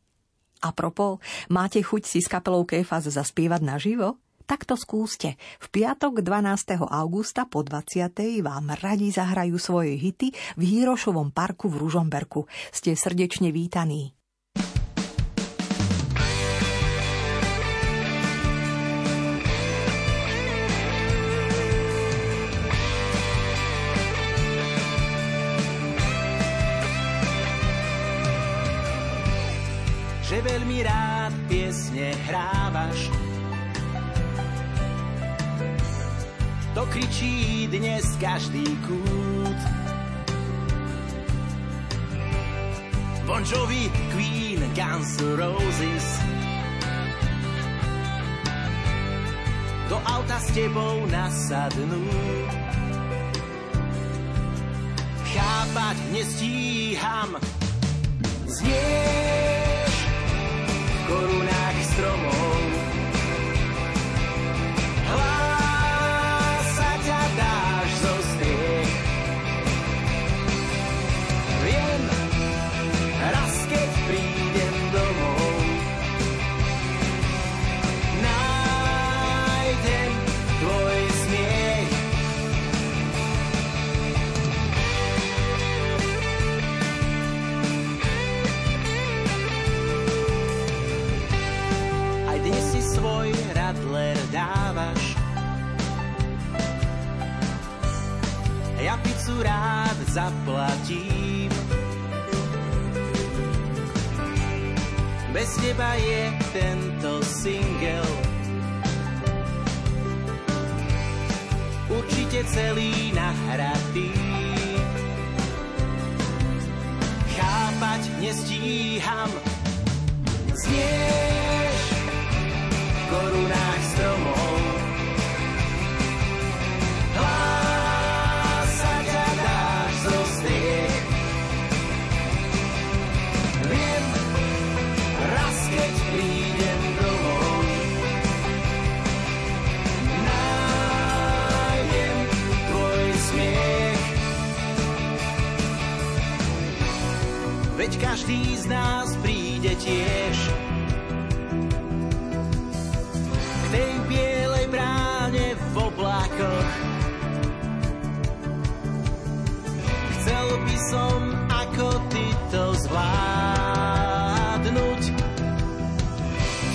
Apropo, máte chuť si s kapelou Kéfas zaspievať naživo? Tak to skúste. V piatok dvanásteho augusta po dvadsiatej vám radi zahrajú svoje hity v Hirošovom parku v Ružomberku. Ste srdečne vítaní. Že veľmi rád piesne hrávaš, to kričí dnes každý kút. Bon Jovi, Queen, Guns N' Roses, do auta s tebou nasadnú. Chápať nestíham, znie v korunách stromov. Hlásať a dáš zo striech. Viem, raz keď prídem domov, nájdem tvoj smiech. Dnes si svoj radler dávaš, ja pizzu rád zaplatím. Bez teba je tento single určite celý nahratý. Chápať nestíham, znieš v korunách stromov. Hlásať a dáš zo striech. Viem, raz keď prídem domov, nájdem tvoj smiech. Veď každý z nás príde tiež tej bielej bráne v oblákoch. Chcel by som ako ty to zvládnuť,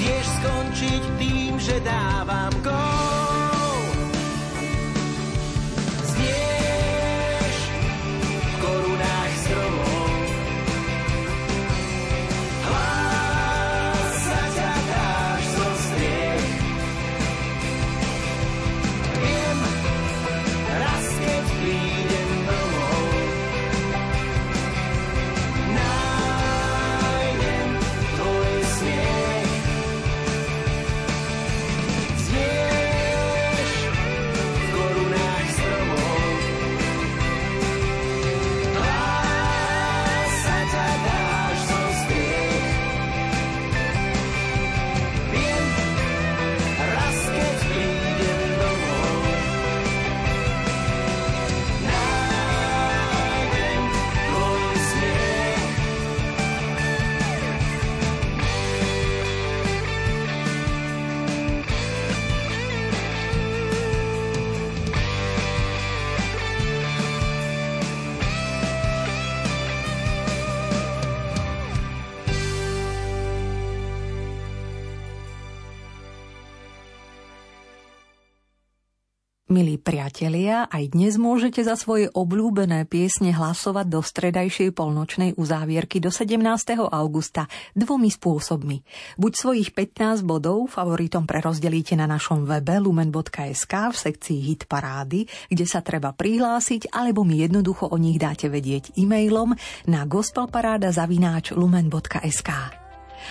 tiež skončiť tým, že dávam gól. Znieš v korunách stromov. Milí priatelia, aj dnes môžete za svoje obľúbené piesne hlasovať do stredajšej polnočnej uzávierky do sedemnásteho augusta dvomi spôsobmi. Buď svojich pätnásť bodov favoritom prerozdelíte na našom webe lumen bodka es ká v sekcii Hit parády, kde sa treba prihlásiť, alebo mi jednoducho o nich dáte vedieť e-mailom na gospelparada zavináč lumen bodka es ká.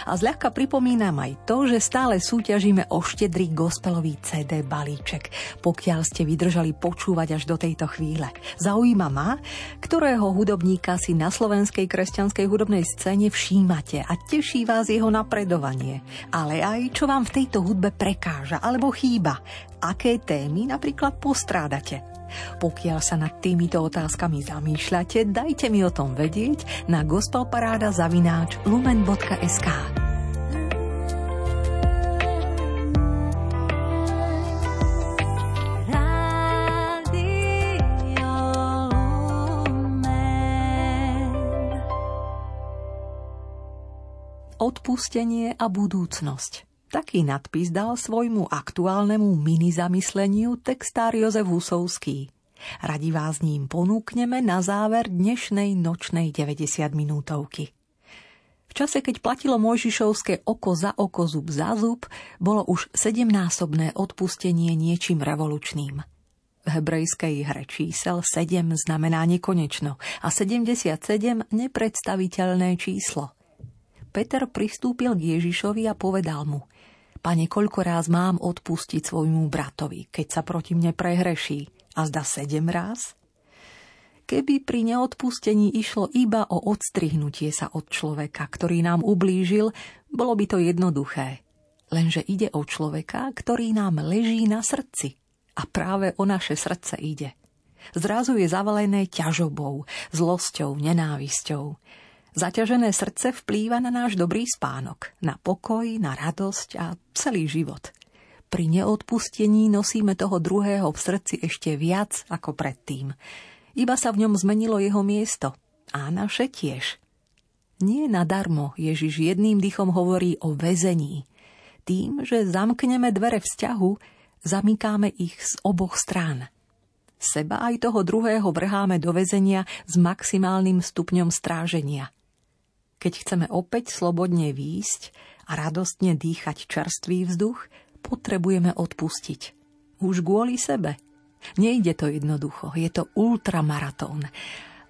A zľahka pripomínam aj to, že stále súťažíme o štedrý gospelový cé dé balíček, pokiaľ ste vydržali počúvať až do tejto chvíle. Zaujíma ma, ktorého hudobníka si na slovenskej kresťanskej hudobnej scéne všímate a teší vás jeho napredovanie. Ale aj čo vám v tejto hudbe prekáža alebo chýba. Aké témy napríklad postrádate? Pokiaľ sa nad týmito otázkami zamýšľate, dajte mi o tom vedieť na gospelparáda zavináč lumen bodka es ká. Odpustenie a budúcnosť. Taký nadpis dal svojmu aktuálnemu minizamysleniu textár Jozef Husovský. Radi vás ním ponúkneme na záver dnešnej nočnej deväťdesiatminútovky. V čase, keď platilo Mojžišovské oko za oko, zub za zub, bolo už sedemnásobné odpustenie niečím revolučným. V hebrejskej hre čísel sedem znamená nekonečno a sedemdesiatsedem nepredstaviteľné číslo. Peter pristúpil k Ježišovi a povedal mu: Pane, koľko ráz mám odpustiť svojmu bratovi, keď sa proti mne prehreší? A zda sedem ráz? Keby pri neodpustení išlo iba o odstrihnutie sa od človeka, ktorý nám ublížil, bolo by to jednoduché. Lenže ide o človeka, ktorý nám leží na srdci. A práve o naše srdce ide. Zrazu je zavalené ťažobou, zlosťou, nenávisťou. Zaťažené srdce vplýva na náš dobrý spánok, na pokoj, na radosť a celý život. Pri neodpustení nosíme toho druhého v srdci ešte viac ako predtým. Iba sa v ňom zmenilo jeho miesto. A naše tiež. Nie nadarmo Ježiš jedným dýchom hovorí o väzení. Tým, že zamkneme dvere vzťahu, zamykáme ich z oboch strán. Seba aj toho druhého vrháme do väzenia s maximálnym stupňom stráženia. Keď chceme opäť slobodne výjsť a radostne dýchať čerstvý vzduch, potrebujeme odpustiť. Už kvôli sebe. Nejde to jednoducho, je to ultramaratón.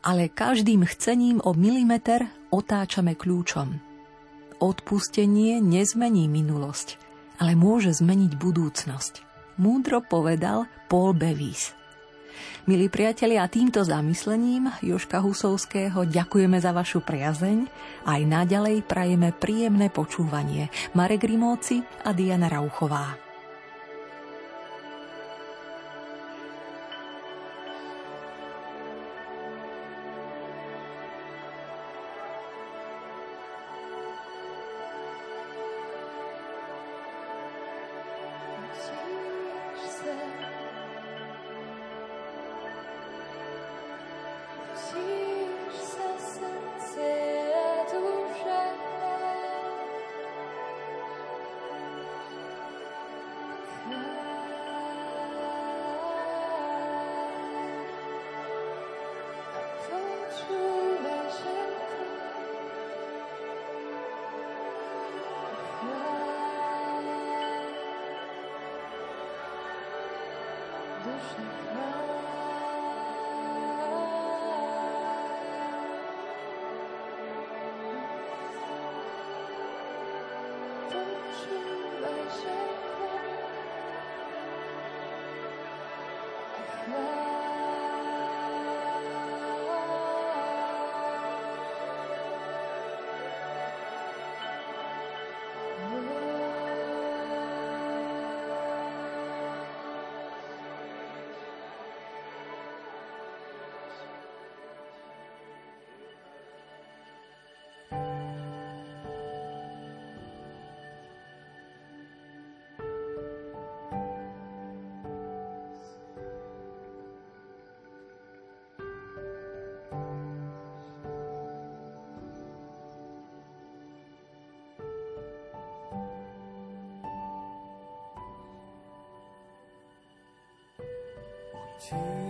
Ale každým chcením o milimeter otáčame kľúčom. Odpustenie nezmení minulosť, ale môže zmeniť budúcnosť. Múdro povedal Paul Bevis. Milí priatelia, týmto zamyslením Jožka Husovského ďakujeme za vašu priazeň a aj naďalej prajeme príjemné počúvanie. Marek Rimóci a Diana Rauchová.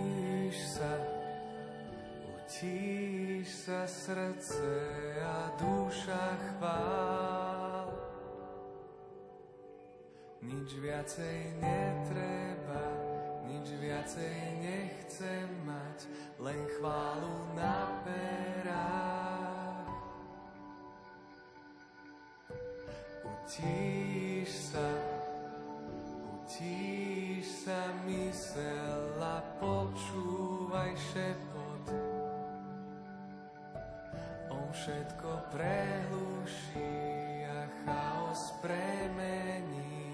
Utíš sa, utíš sa srdce a duša chvál. Nič viacej netreba, nič viacej nechcem mať, len chválu na perách. utíš sa, utíš sa mysel a počúvaj šepot. On všetko prehluší a chaos premení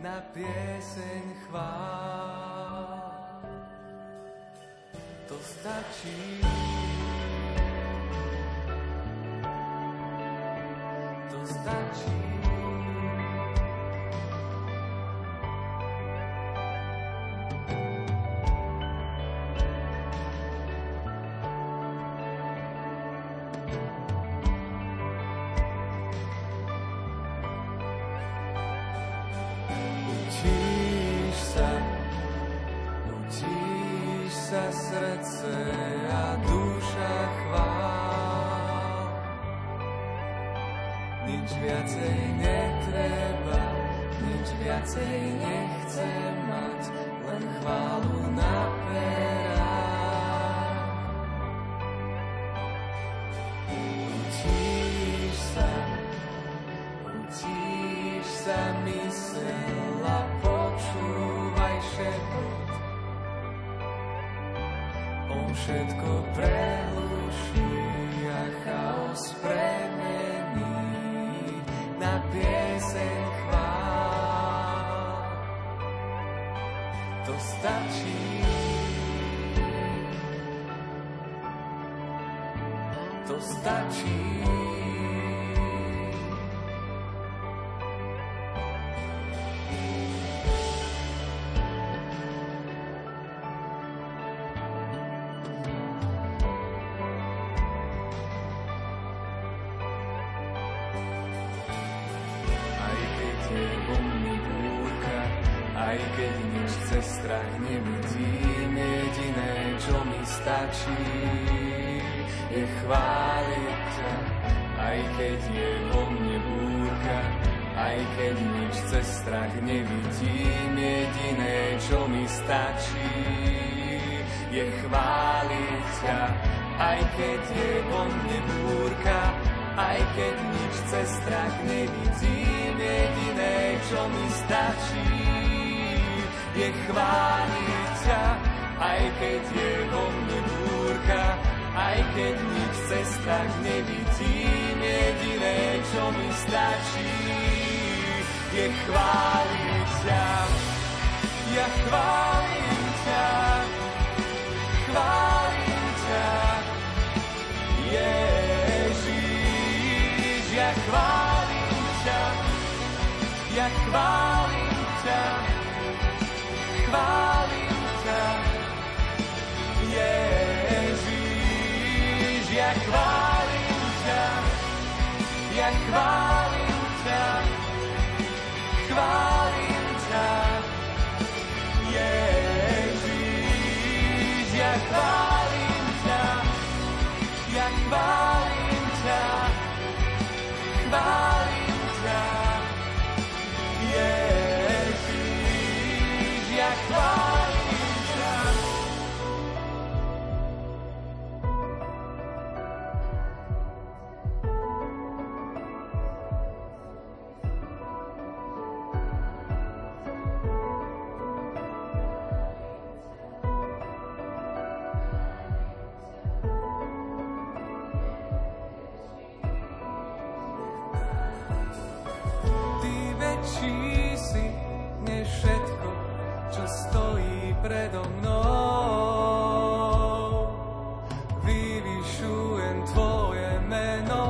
na pieseň chvál. To stačí. Vyvyšujem tvoje meno,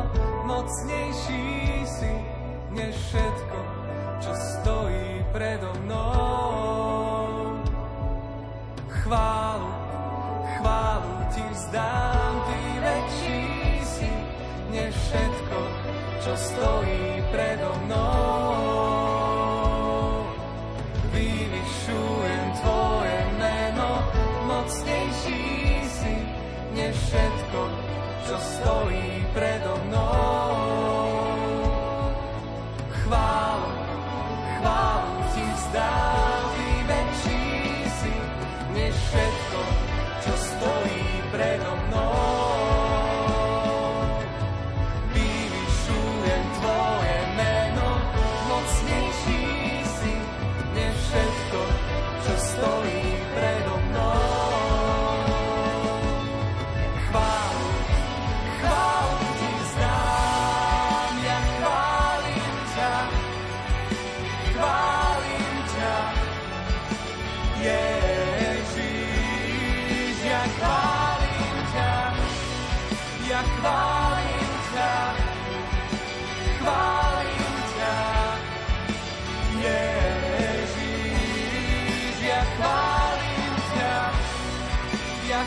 Chválim ťa, Ježíš, ja chválim ťa, ja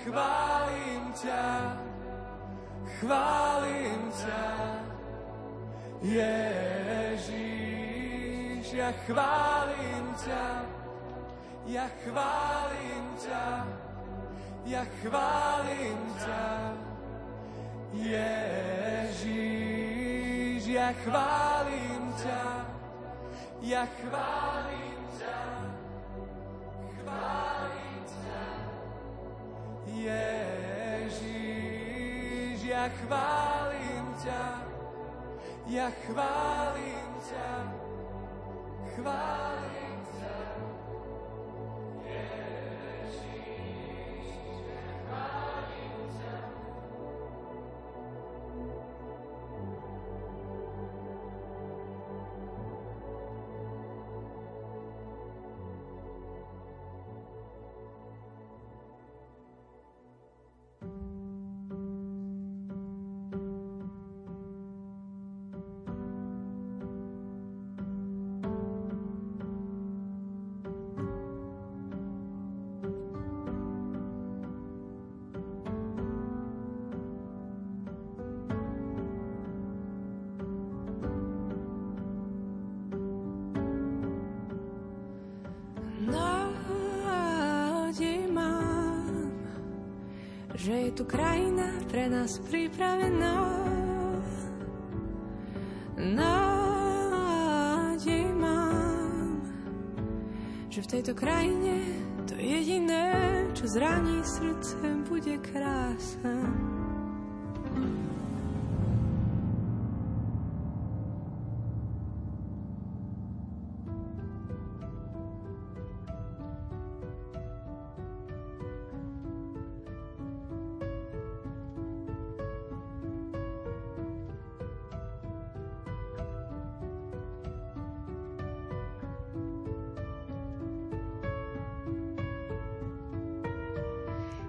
chválim ťa, chválim ťa, Ježíš, ja chválim ťa, ja chválim ťa, ja chválim ťa, Ježíš. Ja chválim ťa, ja chválim ťa, chválim ťa, Ježíš, ja chválim ťa, ja chválim ťa, chválim ťa, Ježíš, ja chválim ťa. Že je tu krajina pre nás pripravená. Nádej mám, že v tejto krajine to jediné, čo zraní srdce, bude krása.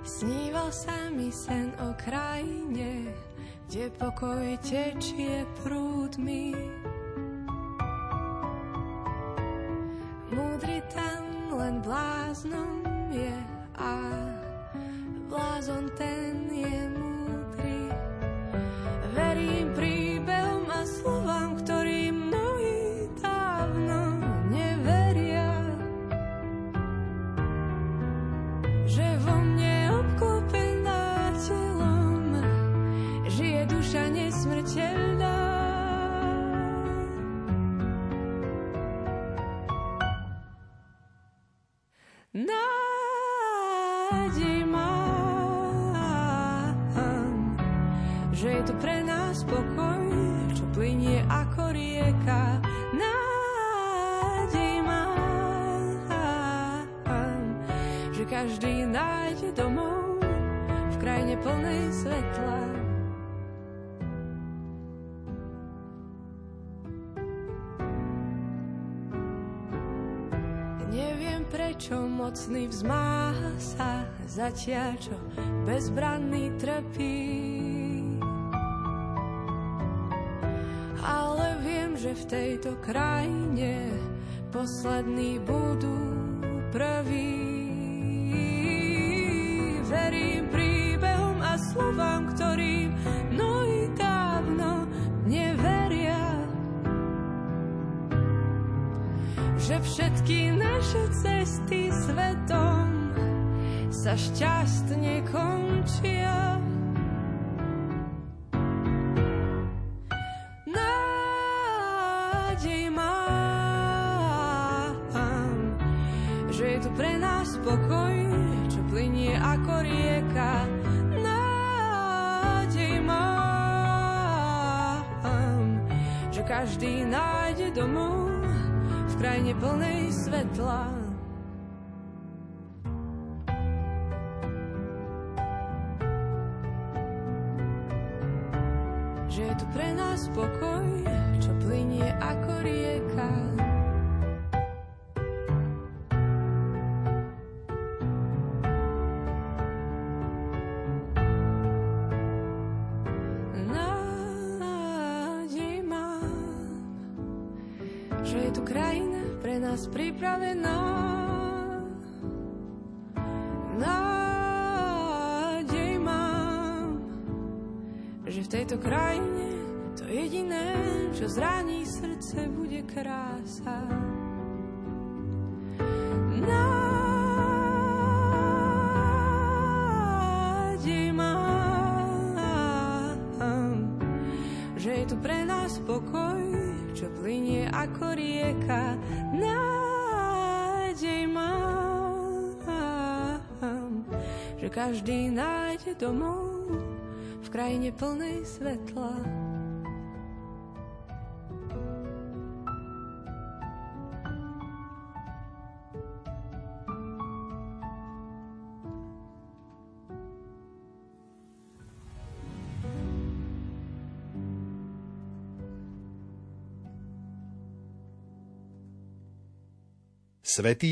Sníval sa mi sen o krajine, kde pokoj tečie prúdmi. Múdry ten len bláznom je a blázon ten je múdry. Verím príbehom a slovám, ktorým mnohí dávno neveria, že vo mne obklopená telom žije duša nesmrteľná. Nádej mám, že je tu pre nás pokoj, čo plynie ako rieka. Nádej mám, že každý nájde domov v krajine plnej svetla. Neviem prečo mocný vzmáha sa, zatiaľ čo bezbranný trpí. Ale viem, že v tejto krajine poslední budú prví. Verím príbehom a slovám, ktorým mnohí dávno neveria, že všetky naše cesty svetom sa šťastne končia. Nádej mám, že je tu pre nás spokoj, čo plynie ako rieka, nádej mám, že každý nájde domov v krajine plnej svetla. Že je tu pre nás pokoj, čo plynie ako rieka. Nádej mám, že je tu krajina pre nás pripravená. Nádej mám, že v tejto krajine to jediné, čo zraní srdce, bude krása. Nádej mám, že je tu pre nás pokoj, čo plynie ako rieka. Nádej mám, že každý nájde domov v krajine plnej svetla. Svätý